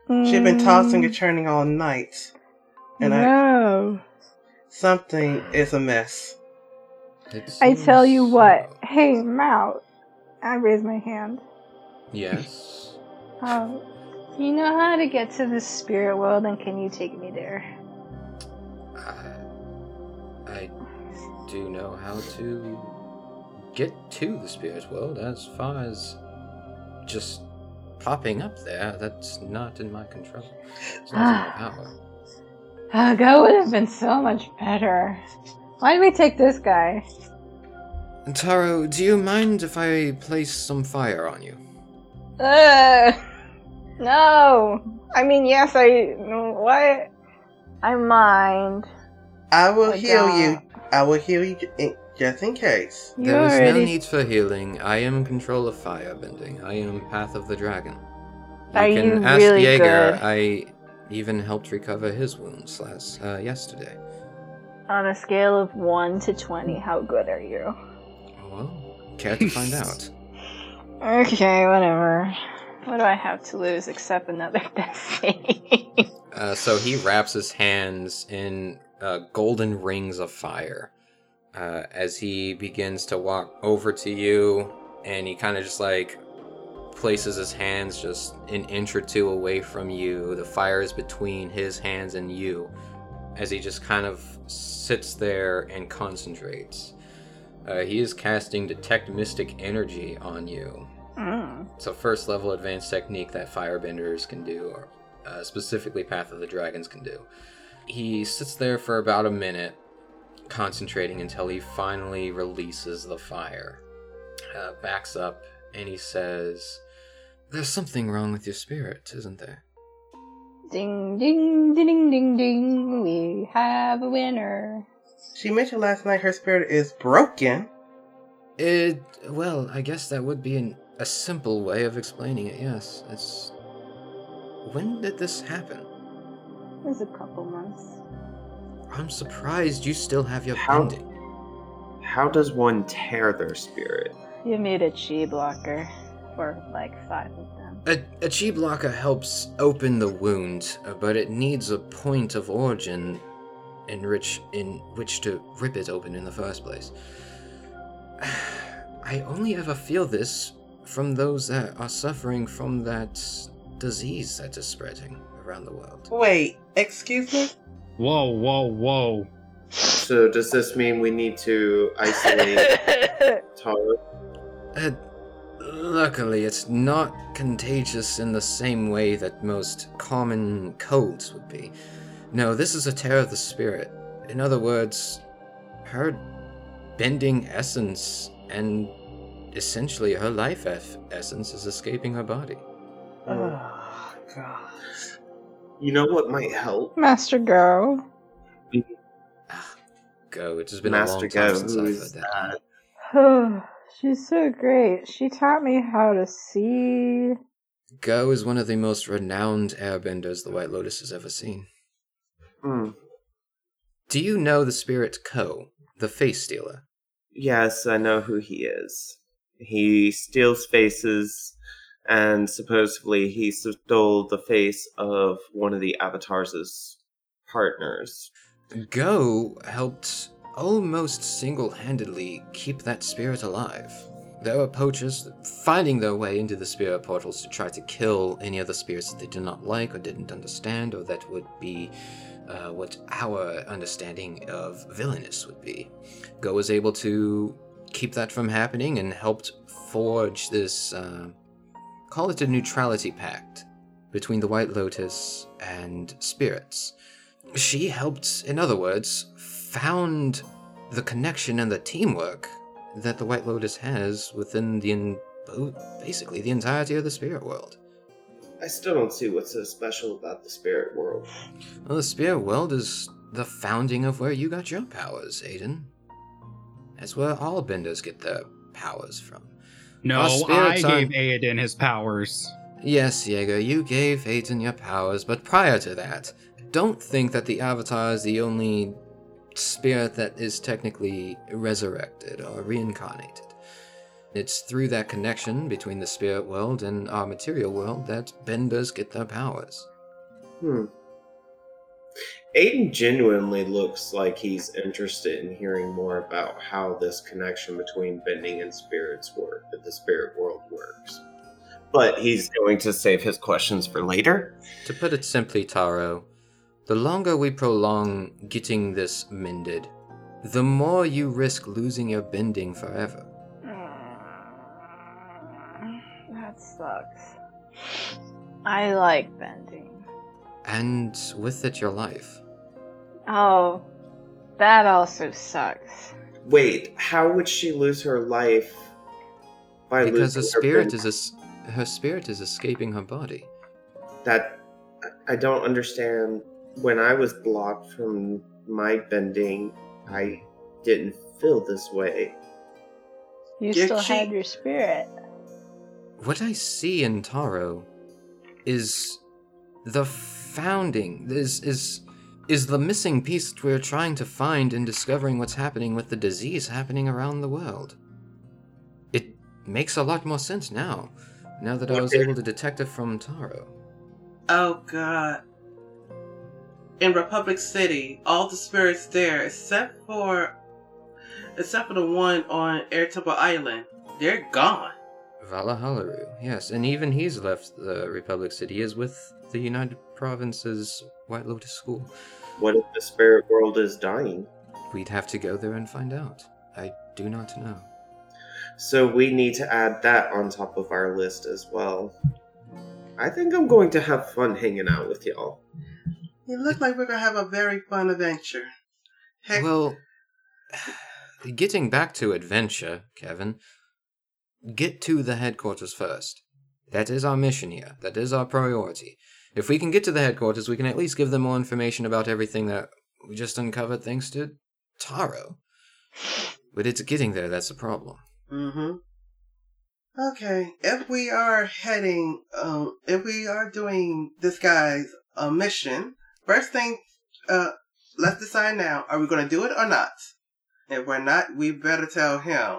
She'd been tossing and turning all night. And no. I, something is amiss. It's I tell so... you what. Hey, Mao. I raise my hand. Yes. Um, you know how to get to the spirit world, and can you take me there? Uh, I do know how to get to the spirit world. As far as just popping up there, that's not in my control. It's not ah. in my power. Oh, that would have been so much better. Why did we take this guy? Taro, do you mind if I place some fire on you? Uh, no. I mean, yes, I... What? I mind. I will I heal don't. you. I will heal you in, just in case. You there already... is no need for healing. I am in control of firebending. I am Path of the Dragon. You Are can you ask really Jaeger. Good? I even helped recover his wounds last uh, yesterday. On a scale of one to twenty, how good are you? Well, care to find out. Okay, whatever. What do I have to lose except another death save? uh, so he wraps his hands in uh, golden rings of fire uh, as he begins to walk over to you, and he kind of just like places his hands just an inch or two away from you. The fire is between his hands and you as he just kind of sits there and concentrates. Uh, he is casting Detect Mystic Energy on you. Mm. So first level advanced technique that firebenders can do, or uh, specifically Path of the Dragons can do. He sits there for about a minute, concentrating until he finally releases the fire. Uh, backs up, and he says, There's something wrong with your spirit, isn't there? Ding, ding, ding, ding, ding, we have a winner. She mentioned last night her spirit is broken. It, well, I guess that would be an, a simple way of explaining it, yes. It's... When did this happen? It was a couple months. I'm surprised you still have your how, bandit. How does one tear their spirit? You need a chi blocker for, like, five of them. A, a chi blocker helps open the wound, but it needs a point of origin in which, in which to rip it open in the first place. I only ever feel this from those that are suffering from that disease that is spreading around the world. Wait, excuse me? Whoa, whoa, whoa. So does this mean we need to isolate Tara? Uh, luckily, it's not contagious in the same way that most common colds would be. No, this is a tear of the spirit. In other words, her bending essence and essentially her life eff- essence is escaping her body. Oh, God. You know what might help? Master Go. Go. It's been Master a long time Go. Since I've heard that. Oh, she's so great. She taught me how to see. Go is one of the most renowned airbenders the White Lotus has ever seen. Hmm. Do you know the spirit Koh, the face stealer? Yes, I know who he is. He steals faces. And supposedly he stole the face of one of the Avatar's partners. Go helped almost single-handedly keep that spirit alive. There were poachers finding their way into the spirit portals to try to kill any other spirits that they did not like or didn't understand, or that would be uh, what our understanding of villainous would be. Go was able to keep that from happening and helped forge this... Uh, Call it a neutrality pact between the White Lotus and spirits. She helped, in other words, found the connection and the teamwork that the White Lotus has within the in- basically the entirety of the spirit world. I still don't see what's so special about the spirit world. Well, the spirit world is the founding of where you got your powers, Aiden. That's where all benders get their powers from. No, I gave Aiden his powers. Yes, Jaeger, you gave Aiden your powers, but prior to that, don't think that the Avatar is the only spirit that is technically resurrected or reincarnated. It's through that connection between the spirit world and our material world that benders get their powers. Hmm. Aiden genuinely looks like he's interested in hearing more about how this connection between bending and spirits work, that the spirit world works. But he's going to save his questions for later. To put it simply, Taro, the longer we prolong getting this mended, the more you risk losing your bending forever. Mm, that sucks. I like bending. And with it, your life. Oh, that also sucks. Wait, how would she lose her life by because losing her Because her spirit her is es- her spirit is escaping her body. That I don't understand. When I was blocked from my bending, I didn't feel this way. You Did still she... had your spirit. What I see in Taro is the founding is is is the missing piece that we're trying to find in discovering what's happening with the disease happening around the world. It makes a lot more sense now, now that I was able to detect it from Taro. Oh, God. In Republic City, all the spirits there, except for, except for the one on Air Temple Island, they're gone. Vala Halleru, yes, and even he's left the Republic City, is with the United Provinces White Lotus School. What if the spirit world is dying? We'd have to go there and find out. I do not know. So we need to add that on top of our list as well. I think I'm going to have fun hanging out with y'all. It looks like we're going to have a very fun adventure. Heck- well, getting back to adventure, Kevin... Get to the headquarters first. That is our mission here. That is our priority. If we can get to the headquarters, we can at least give them more information about everything that we just uncovered thanks to Taro. But it's getting there that's the problem. Mm-hmm. Okay, if we are heading, um, if we are doing this guy's uh, mission, first thing, uh, let's decide now, are we going to do it or not? If we're not, we better tell him.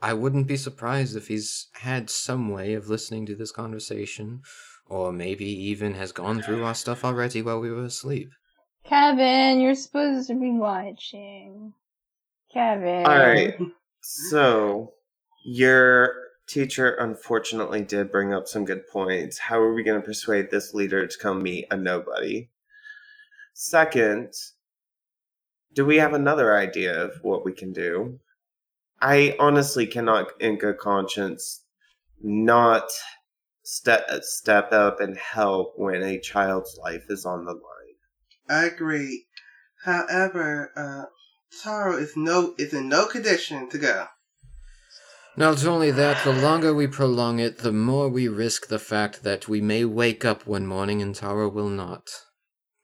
I wouldn't be surprised if he's had some way of listening to this conversation, or maybe even has gone through our stuff already while we were asleep. Kevin, you're supposed to be watching. Kevin. Alright, so, you're... Teacher unfortunately did bring up some good points. How are we going to persuade this leader to come meet a nobody? Second, do we have another idea of what we can do? I honestly cannot, in good conscience, not step step up and help when a child's life is on the line. I agree. However, uh, Taro is no is in no condition to go. Not only that, the longer we prolong it, the more we risk the fact that we may wake up one morning and Taro will not.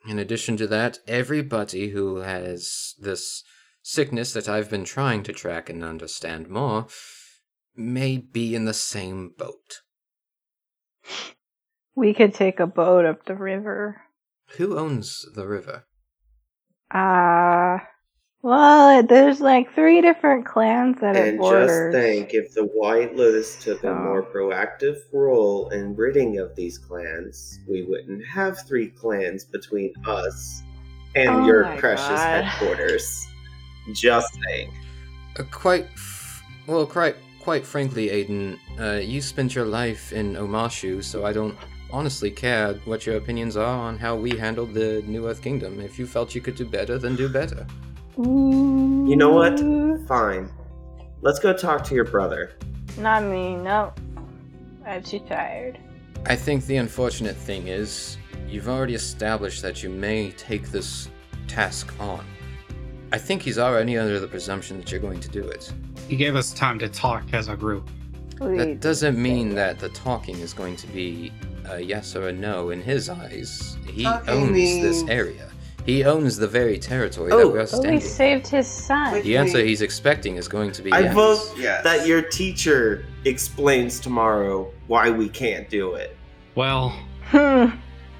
In addition to that, everybody who has this sickness that I've been trying to track and understand more may be in the same boat. We could take a boat up the river. Who owns the river? Ah... Uh... Well, there's like three different clans that are borders. And just think, if the White Lotus took so. a more proactive role in ridding of these clans, we wouldn't have three clans between us and oh your precious God. headquarters. Just saying. Uh, quite, f- well, quite, quite frankly, Aiden, uh, you spent your life in Omashu, so I don't honestly care what your opinions are on how we handled the New Earth Kingdom. If you felt you could do better, then do better. You know what? Fine. Let's go talk to your brother. Not me, no. I'm too tired. I think the unfortunate thing is, you've already established that you may take this task on. I think he's already under the presumption that you're going to do it. He gave us time to talk as a group. Please. That doesn't mean that the talking is going to be a yes or a no in his eyes. He talking owns means- this area. He owns the very territory oh, that we are standing. Oh, we saved his son. Wait, the answer wait. he's expecting is going to be I yes. I vote yes. that your teacher explains tomorrow why we can't do it. Well... Hmm.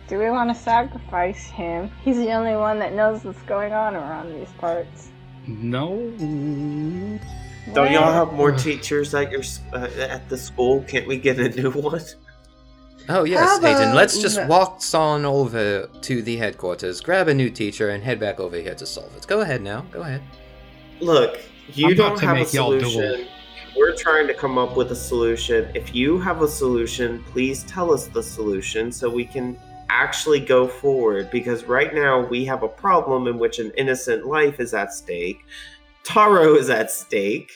Do we want to sacrifice him? He's the only one that knows what's going on around these parts. No. Well, don't y'all have more teachers at your uh, at the school? Can't we get a new one? Oh, yes, Aiden, let's just walk on over to the headquarters, grab a new teacher, and head back over here to solve it. Go ahead now. Go ahead. Look, you don't have a solution. We're trying to come up with a solution. If you have a solution, please tell us the solution so we can actually go forward. Because right now we have a problem in which an innocent life is at stake. Taro is at stake.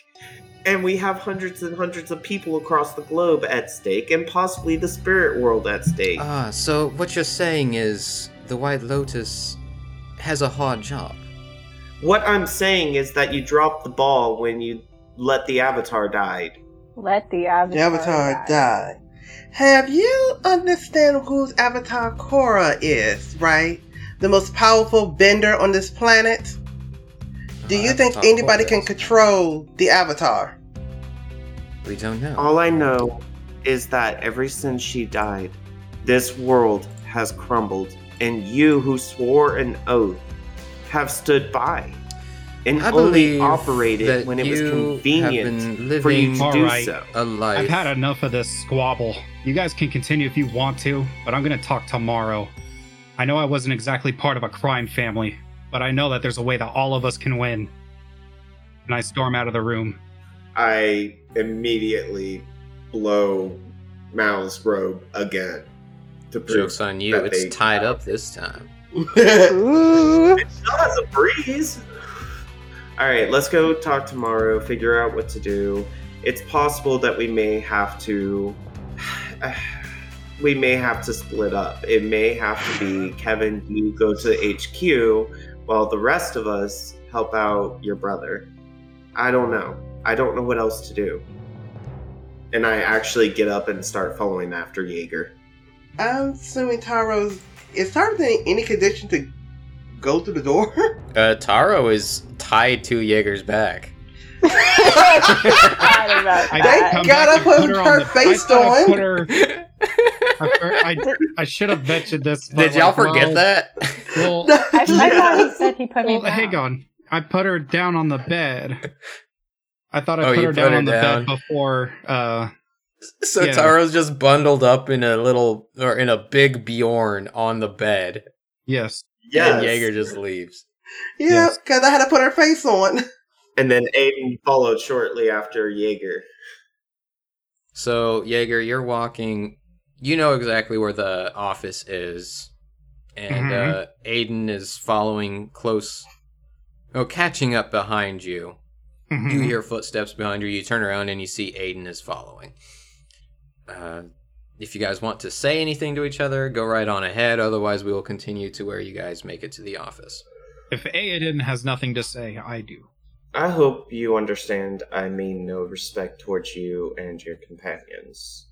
And we have hundreds and hundreds of people across the globe at stake, and possibly the spirit world at stake. Ah, so what you're saying is the White Lotus has a hard job. What I'm saying is that you dropped the ball when you let the Avatar die. Let the Avatar, the Avatar die. die. Have you understand whose Avatar Korra is, right? The most powerful bender on this planet? Do you think anybody can control the Avatar? We don't know. All I know is that ever since she died, this world has crumbled, and you who swore an oath have stood by and only operated when it was convenient for you to do so. I've had enough of this squabble. You guys can continue if you want to, but I'm going to talk tomorrow. I know I wasn't exactly part of a crime family, but I know that there's a way that all of us can win. And I storm out of the room. I immediately blow Mal's robe again. To prove Joke's on you, it's tied die. up this time. It still has a breeze. Alright, let's go talk tomorrow, figure out what to do. It's possible that we may have to... we may have to split up. It may have to be, Kevin, you go to H Q... while the rest of us help out your brother. I don't know. I don't know what else to do. And I actually get up and start following after Jaeger. I'm assuming Taro's... Is Taro in any condition to go through the door? Uh, Taro is tied to Jaeger's back. I Thank God I put, put her, her, her face on. Put her, I, I, I should have mentioned this. Did y'all like, forget well, that? Well, I, I thought he said he put well, me down. Hang on. I put her down on the bed. I thought I oh, put her put down her on down. the bed before. Uh, so yeah. Taro's just bundled up in a little, or in a big Bjorn on the bed. Yes. Yes. And Jaeger just leaves. Yeah, because yes. I had to put her face on. And then Aiden followed shortly after Jaeger. So, Jaeger, you're walking. You know exactly where the office is. And mm-hmm. uh, Aiden is following close. Oh, catching up behind you. Mm-hmm. You hear footsteps behind you. You turn around and you see Aiden is following. Uh, if you guys want to say anything to each other, go right on ahead. Otherwise, we will continue to where you guys make it to the office. If Aiden has nothing to say, I do. I hope you understand I mean no respect towards you and your companions.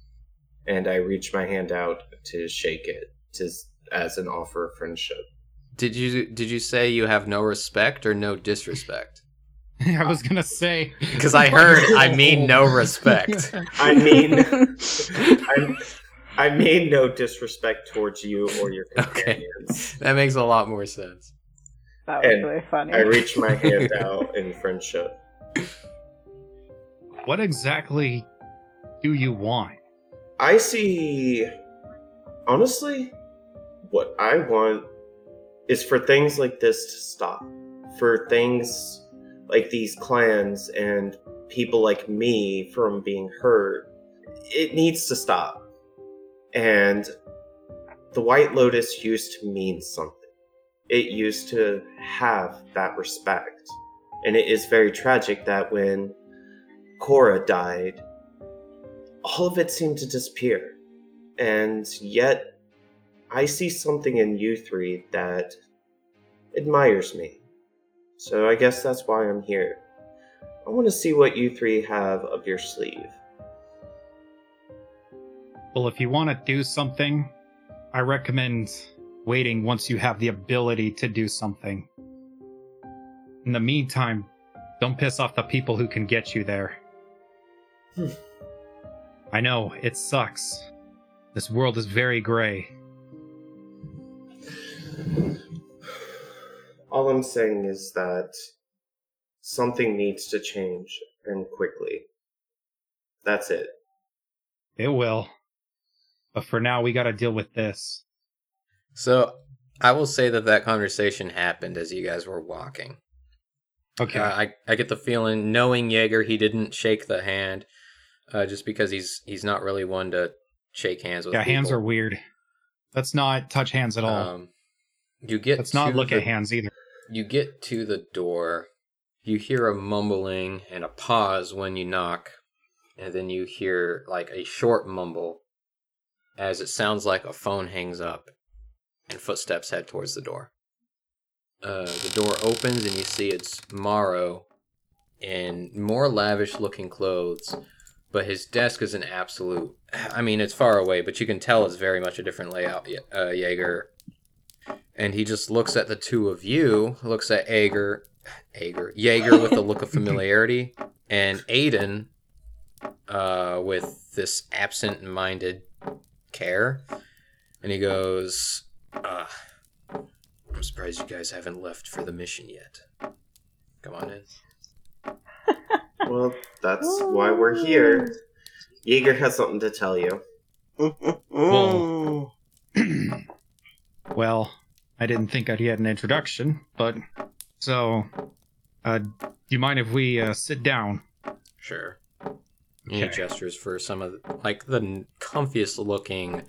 And I reach my hand out to shake it to, as an offer of friendship. Did you did you say you have no respect or no disrespect? I was going to say... Because I heard I mean no respect. I mean... I'm, I mean no disrespect towards you or your companions. Okay. That makes a lot more sense. That was and really funny. I reach my hand out in friendship. What exactly do you want? I see... Honestly, what I want is for things like this to stop. For things like these clans and people like me from being hurt. It needs to stop. And the White Lotus used to mean something. It used to have that respect. And it is very tragic that when Korra died, all of it seemed to disappear. And yet, I see something in you three that admires me. So I guess that's why I'm here. I want to see what you three have up your sleeve. Well, if you want to do something, I recommend... waiting once you have the ability to do something. In the meantime, don't piss off the people who can get you there. Hmm. I know, it sucks. This world is very gray. All I'm saying is that something needs to change, and quickly. That's it. It will. But for now, we gotta deal with this. So, I will say that that conversation happened as you guys were walking. Okay. Uh, I, I get the feeling, knowing Jaeger, he didn't shake the hand, uh, just because he's he's not really one to shake hands with yeah, people. Yeah, hands are weird. Let's not touch hands at all. Um, you get Let's not look the, at hands either. You get to the door, you hear a mumbling and a pause when you knock, and then you hear like a short mumble as it sounds like a phone hangs up. And footsteps head towards the door. Uh, the door opens and you see it's Maro in more lavish-looking clothes, but his desk is an absolute... I mean, it's far away, but you can tell it's very much a different layout, uh, Jaeger. And he just looks at the two of you, looks at Jaeger, Jaeger, Jaeger with a look of familiarity, and Aiden uh, with this absent-minded care. And he goes... Uh, I'm surprised you guys haven't left for the mission yet. Come on in. Well, that's Ooh. why we're here. Jaeger has something to tell you. Well, well, I didn't think I'd get an introduction, but... So, uh, do you mind if we uh, sit down? Sure. Okay. He gestures for some of, the, like, the comfiest-looking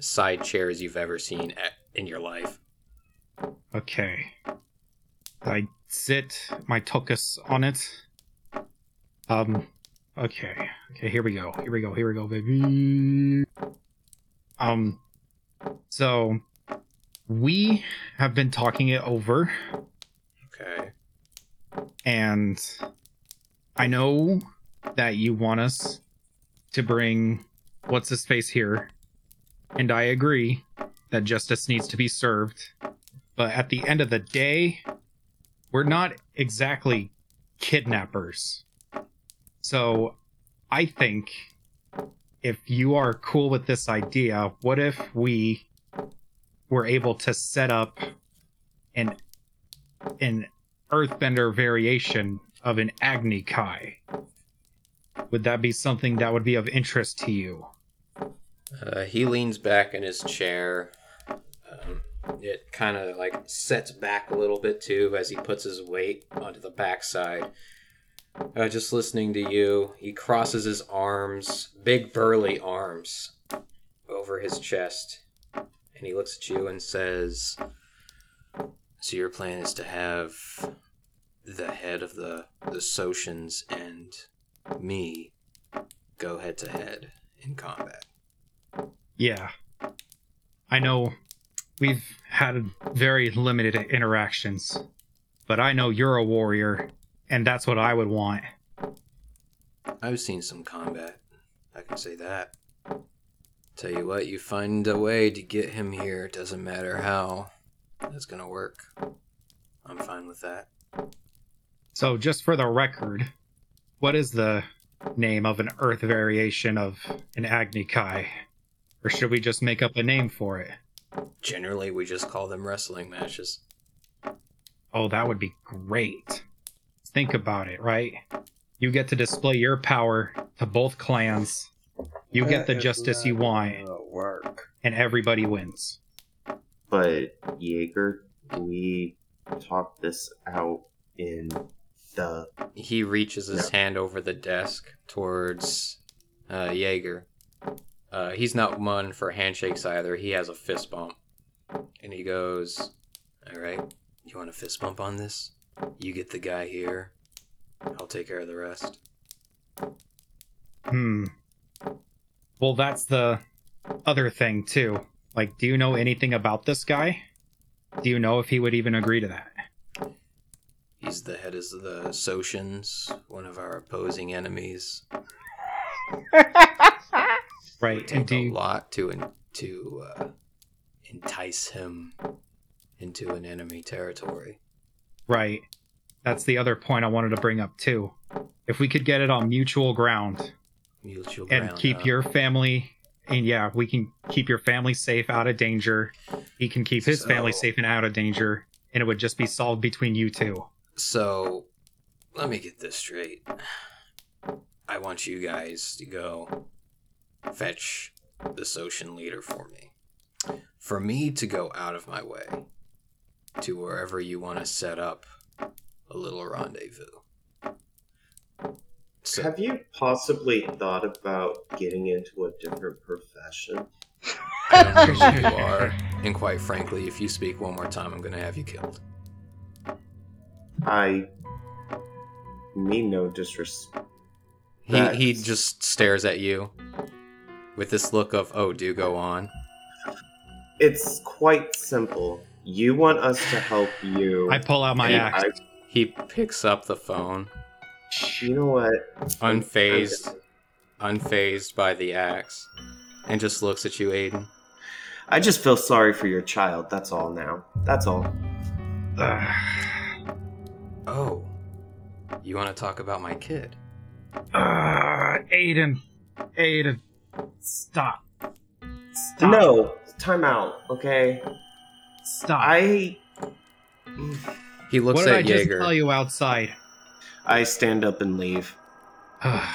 side chairs you've ever seen at in your life. Okay. I sit my tokus on it. Um, okay. Okay, here we go. Here we go. Here we go, baby. Um, so we have been talking it over. Okay. And I know that you want us to bring what's his face here. And I agree that justice needs to be served. But at the end of the day, we're not exactly kidnappers. So I think if you are cool with this idea, what if we were able to set up an an earthbender variation of an Agni Kai? Would that be something that would be of interest to you? Uh, he leans back in his chair. Um, it kind of like sets back a little bit too as he puts his weight onto the backside. Uh, just listening to you, he crosses his arms, big burly arms, over his chest. And he looks at you and says, so your plan is to have the head of the, the Shoshins and me go head to head in combat. Yeah. I know we've had very limited interactions, but I know you're a warrior, and that's what I would want. I've seen some combat. I can say that. Tell you what, you find a way to get him here. Doesn't matter how. That's gonna work. I'm fine with that. So just for the record, what is the name of an Earth variation of an Agni Kai? Or should we just make up a name for it? Generally, we just call them wrestling matches. Oh, that would be great. Think about it, right? You get to display your power to both clans. You that get the justice you want. Work. And everybody wins. But, Jaeger, we talk this out in the... He reaches his no. hand over the desk towards uh, Jaeger. Uh, he's not one for handshakes either. He has a fist bump. And he goes, all right, you want a fist bump on this? You get the guy here. I'll take care of the rest. Hmm. Well, that's the other thing, too. Like, do you know anything about this guy? Do you know if he would even agree to that? He's the head of the Shoshins, one of our opposing enemies. Right, it would take and do you... a lot to en- to uh, entice him into an enemy territory. Right, that's the other point I wanted to bring up too. If we could get it on mutual ground, mutual ground, and keep uh, your family, and yeah, we can keep your family safe, out of danger. He can keep his so, family safe and out of danger, and it would just be solved between you two. So, let me get this straight. I want you guys to go fetch the Shoshin leader for me. For me to go out of my way to wherever you want to set up a little rendezvous. So, have you possibly thought about getting into a different profession? I don't know who you are, and quite frankly, if you speak one more time, I'm going to have you killed. I mean no disrespect. He, he just stares at you. With this look of, oh, do go on. It's quite simple. You want us to help you. I pull out my axe. I... He picks up the phone. You know what? Unfazed. Unfazed by the axe. And just looks at you, Aiden. I just feel sorry for your child. That's all now. That's all. Uh, oh. You want to talk about my kid? Uh, Aiden. Aiden. Stop. Stop. No, time out, okay? Stop. I... He looks what at Jaeger. What did I Jaeger. just tell you outside? I stand up and leave. I'm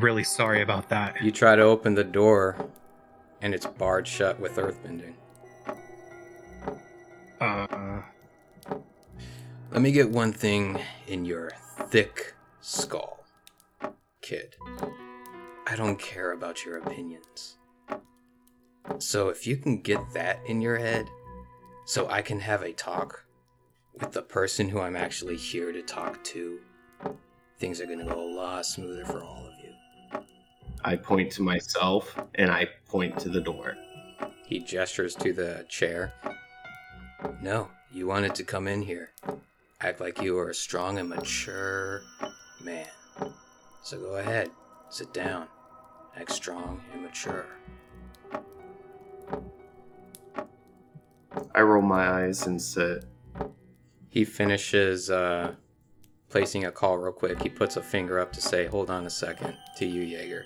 really sorry about that. You try to open the door, and it's barred shut with earthbending. Uh... Let me get one thing in your thick skull, kid. I don't care about your opinions. So if you can get that in your head, so I can have a talk with the person who I'm actually here to talk to, things are going to go a lot smoother for all of you. I point to myself, and I point to the door. He gestures to the chair. No, you wanted to come in here. Act like you are a strong and mature man. So go ahead, sit down. act strong and mature. I roll my eyes and sit. He finishes uh, placing a call real quick. He puts a finger up to say, hold on a second, to you, Jaeger.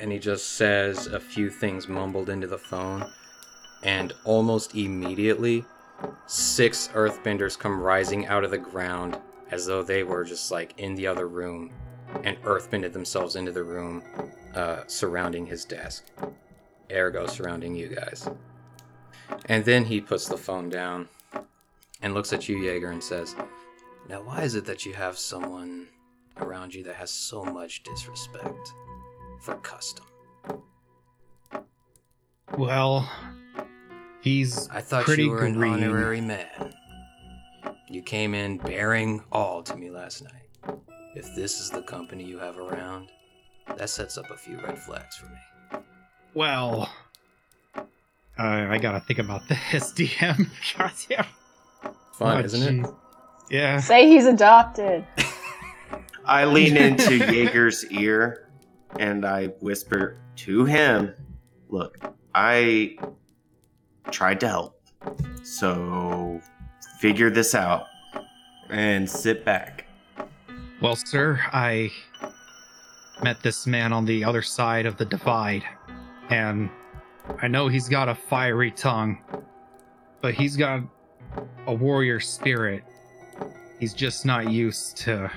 And he just says a few things mumbled into the phone. And almost immediately, six earthbenders come rising out of the ground as though they were just like in the other room and earthbended themselves into the room uh, surrounding his desk. Ergo, surrounding you guys. And then he puts the phone down and looks at you, Jaeger, and says, now why is it that you have someone around you that has so much disrespect for custom? Well, he's I thought pretty you were green. An honorary man. You came in bearing all to me last night. If this is the company you have around, that sets up a few red flags for me. Well... Uh, I gotta think about this, D M. Goddamn. Fun, oh, isn't geez. It? Yeah. Say he's adopted. I lean into Jaeger's ear and I whisper to him, look, I tried to help, so figure this out and sit back. Well, sir, I met this man on the other side of the divide, and... I know he's got a fiery tongue, but he's got a warrior spirit. He's just not used to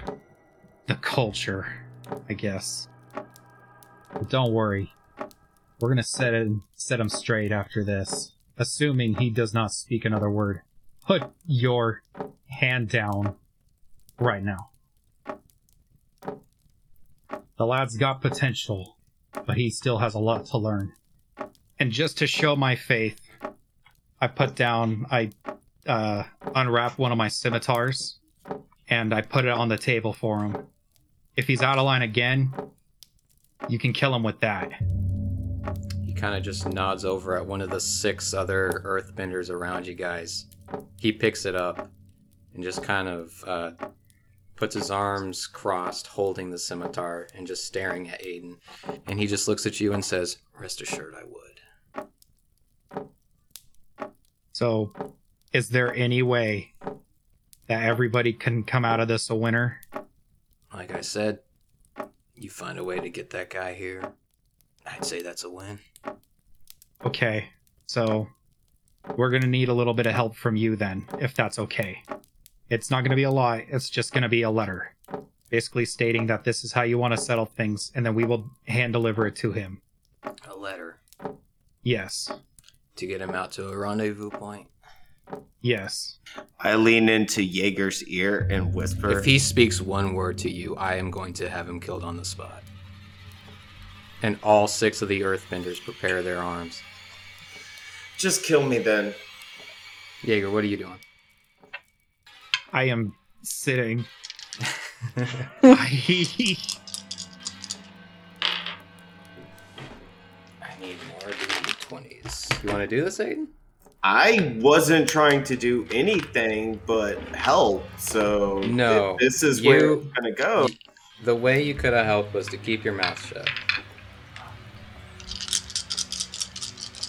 the culture, I guess. But don't worry. We're going to set him, set him straight after this, assuming he does not speak another word. Put your hand down right now. The lad's got potential, but he still has a lot to learn. And just to show my faith, I put down, I uh, unwrap one of my scimitars, and I put it on the table for him. If he's out of line again, you can kill him with that. He kind of just nods over at one of the six other earthbenders around you guys. He picks it up and just kind of uh, puts his arms crossed, holding the scimitar, and just staring at Aiden. And he just looks at you and says, rest assured I would. So, is there any way that everybody can come out of this a winner? Like I said, you find a way to get that guy here, I'd say that's a win. Okay, so we're going to need a little bit of help from you then, if that's okay. It's not going to be a lot, it's just going to be a letter. Basically stating that this is how you want to settle things, and then we will hand deliver it to him. A letter? Yes. To get him out to a rendezvous point? Yes. I lean into Jaeger's ear and whisper, if he speaks one word to you, I am going to have him killed on the spot. And all six of the earthbenders prepare their arms. Just kill me then. Jaeger, what are you doing? I am sitting. I... I need more of these twenties. You want to do this, Aiden? I wasn't trying to do anything but help, so no, this is you, where we're gonna go. The way you could have helped was to keep your mouth shut.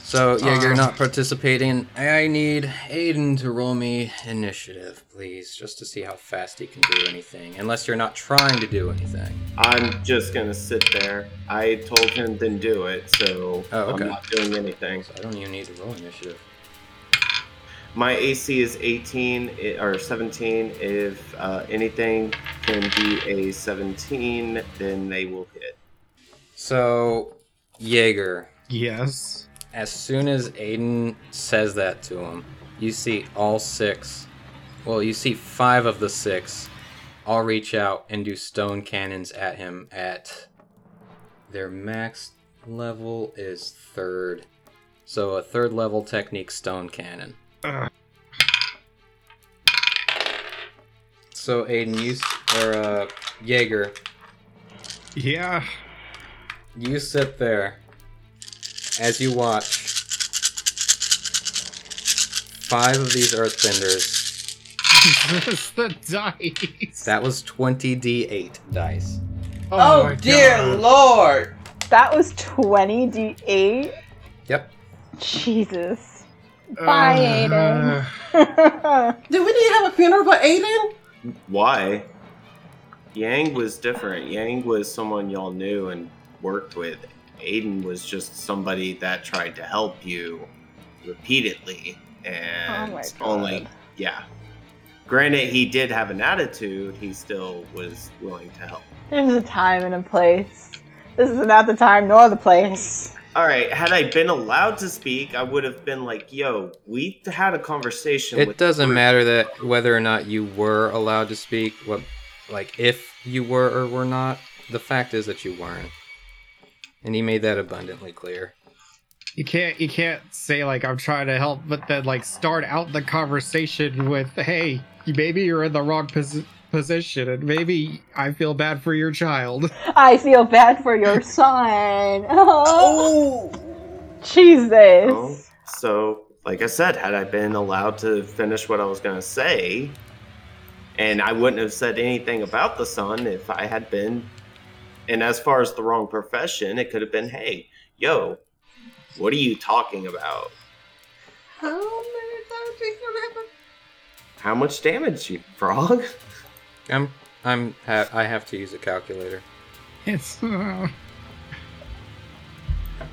So yeah, um, you're not participating. I need Aiden to roll me initiative, please, just to see how fast he can do anything, unless you're not trying to do anything. I'm just gonna sit there. I told him then do it, so oh, okay. I'm not doing anything. So I don't even need to roll initiative. My A C is eighteen or seventeen. If uh, anything can be a seventeen, then they will hit. So, Jaeger. Yes. As soon as Aiden says that to him, you see all six, well, you see five of the six all reach out and do stone cannons at him at their max level is third. So a third level technique stone cannon. Uh. So Aiden, you, or uh, Jaeger. Yeah. You sit there. As you watch, five of these earthbenders. That's the dice. That was twenty d eight dice. Oh, oh dear God. Lord! That was twenty d eight? Yep. Jesus. Bye, uh, Aiden. Did we need to have a funeral for Aiden? Why? Yang was different. Yang was someone y'all knew and worked with. Aiden was just somebody that tried to help you repeatedly. And oh my God. only, yeah. Granted, he did have an attitude. He still was willing to help. There's a time and a place. This is not the time nor the place. All right. Had I been allowed to speak, I would have been like, yo, we had a conversation. It with doesn't matter that whether or not you were allowed to speak. What, like, if you were or were not, the fact is that you weren't. And he made that abundantly clear. You can't you can't say, like, I'm trying to help, but then, like, start out the conversation with, hey, maybe you're in the wrong pos- position, and maybe I feel bad for your child. I feel bad for your son. Oh! Jesus. Oh, so, like I said, had I been allowed to finish what I was going to say, and I wouldn't have said anything about the son if I had been, and as far as the wrong profession, it could have been, hey, yo, what are you talking about? How many times did that happen? How much damage, you frog? I'm, I'm, ha- I have to use a calculator. It's. Uh...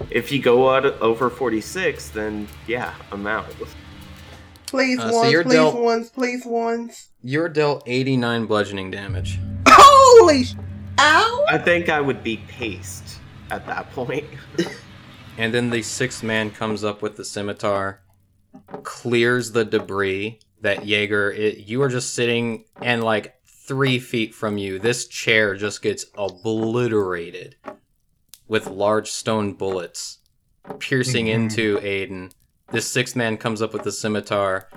If you go out over forty-six, then yeah, I'm out. Please uh, ones, so please dealt, ones, please ones. You're dealt eighty-nine bludgeoning damage. Holy sh! Ow! I think I would be paced at that point. And then the sixth man comes up with the scimitar, clears the debris that Jaeger, it, you are just sitting, and like three feet from you, this chair just gets obliterated with large stone bullets piercing mm-hmm. into Aiden. This sixth man comes up with the scimitar,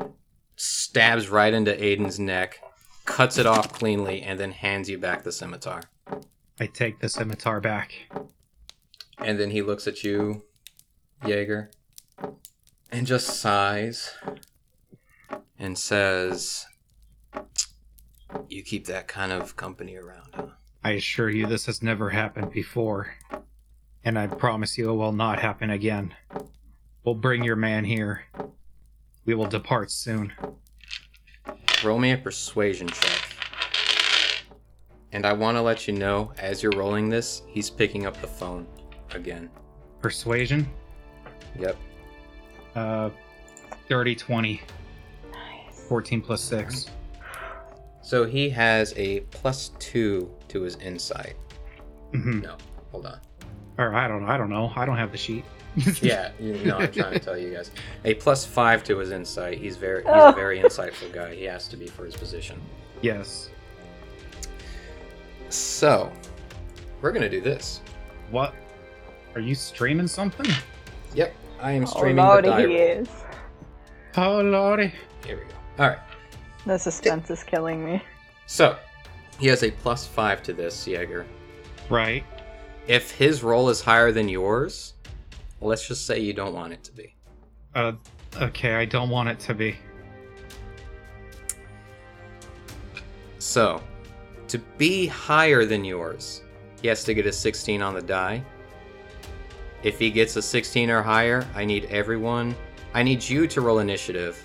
stabs right into Aiden's neck, cuts it off cleanly, and then hands you back the scimitar. I take the scimitar back. And then he looks at you, Jaeger, and just sighs and says, you keep that kind of company around, huh? I assure you this has never happened before, and I promise you it will not happen again. We'll bring your man here. We will depart soon. Roll me a persuasion check. And I want to let you know, as you're rolling this, he's picking up the phone again. Persuasion? Yep. Uh, thirty, twenty. Nice. fourteen plus six. So he has a plus two to his insight. Mm-hmm. No, hold on. Or I don't, I don't know. I don't have the sheet. Yeah, you know, I'm trying to tell you guys. A plus five to his insight. He's very, he's oh. a very insightful guy. He has to be for his position. Yes. So, we're gonna do this. What? Are you streaming something? Yep, I am streaming oh, lordy, the diary. He is. Oh lordy. Here we go. Alright. The suspense D- is killing me. So, he has a plus five to this, Jaeger. Right. If his roll is higher than yours, let's just say you don't want it to be. Uh, okay, I don't want it to be. So, to be higher than yours, he has to get a sixteen on the die. If he gets a sixteen or higher, I need everyone, I need you to roll initiative,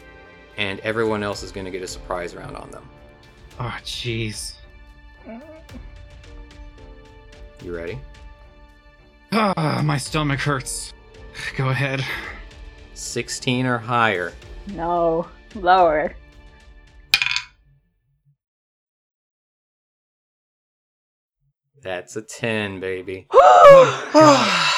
and everyone else is going to get a surprise round on them. Oh, jeez. You ready? Ah, my stomach hurts. Go ahead. sixteen or higher. No, lower. That's a ten, baby. Oh,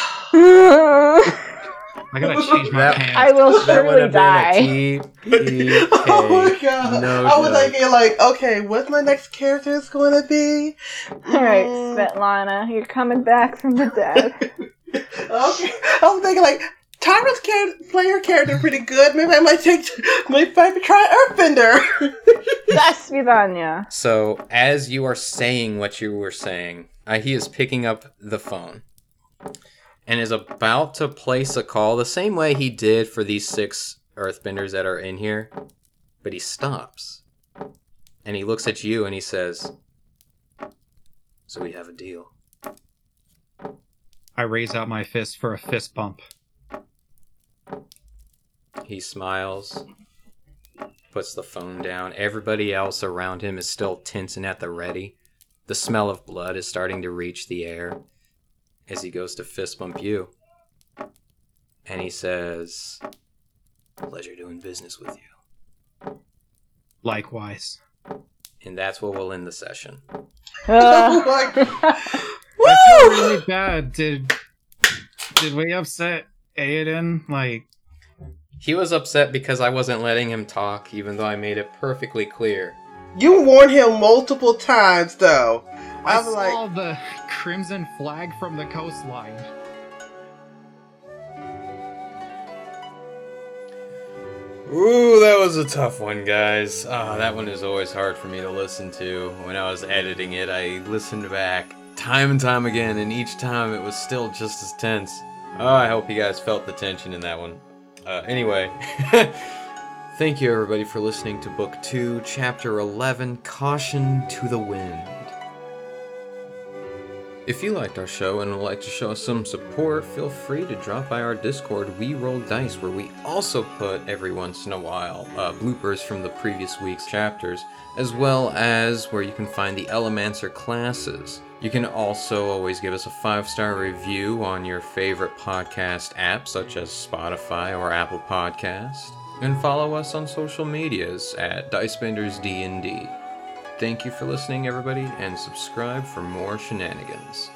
I gotta change my that, pants. I will surely die. T P K Oh my god. No I was like, like, okay, what's my next character is going to be? Alright, um, Svetlana, you're coming back from the dead. Okay. I was thinking, like, Tyra's character, player character pretty good. Maybe I might take, maybe I might try Earthbender. That's Svitanya. So, as you are saying what you were saying, uh, he is picking up the phone. And is about to place a call the same way he did for these six earthbenders that are in here. But he stops. And he looks at you and he says, so we have a deal. I raise out my fist for a fist bump. He smiles, puts the phone down. Everybody else around him is still tense and at the ready. The smell of blood is starting to reach the air as he goes to fist bump you. And he says, "Pleasure doing business with you." Likewise. And that's where we'll end the session. Oh my. Woo! I feel really bad. Did did we upset Aiden? Like, he was upset because I wasn't letting him talk, even though I made it perfectly clear. You warned him multiple times, though. I, I saw like... the crimson flag from the coastline. Ooh, that was a tough one, guys. Oh, that one is always hard for me to listen to. When I was editing it, I listened back time and time again, and each time it was still just as tense. Oh, I hope you guys felt the tension in that one. Uh, anyway, thank you everybody for listening to Book two, Chapter eleven, Caution to the Wind. If you liked our show and would like to show us some support, feel free to drop by our Discord, We Roll Dice, where we also put, every once in a while, uh, bloopers from the previous week's chapters, as well as where you can find the Elemancer classes. You can also always give us a five-star review on your favorite podcast app, such as Spotify or Apple Podcasts, and follow us on social medias at Dicebenders D and D. Thank you for listening, everybody, and subscribe for more shenanigans.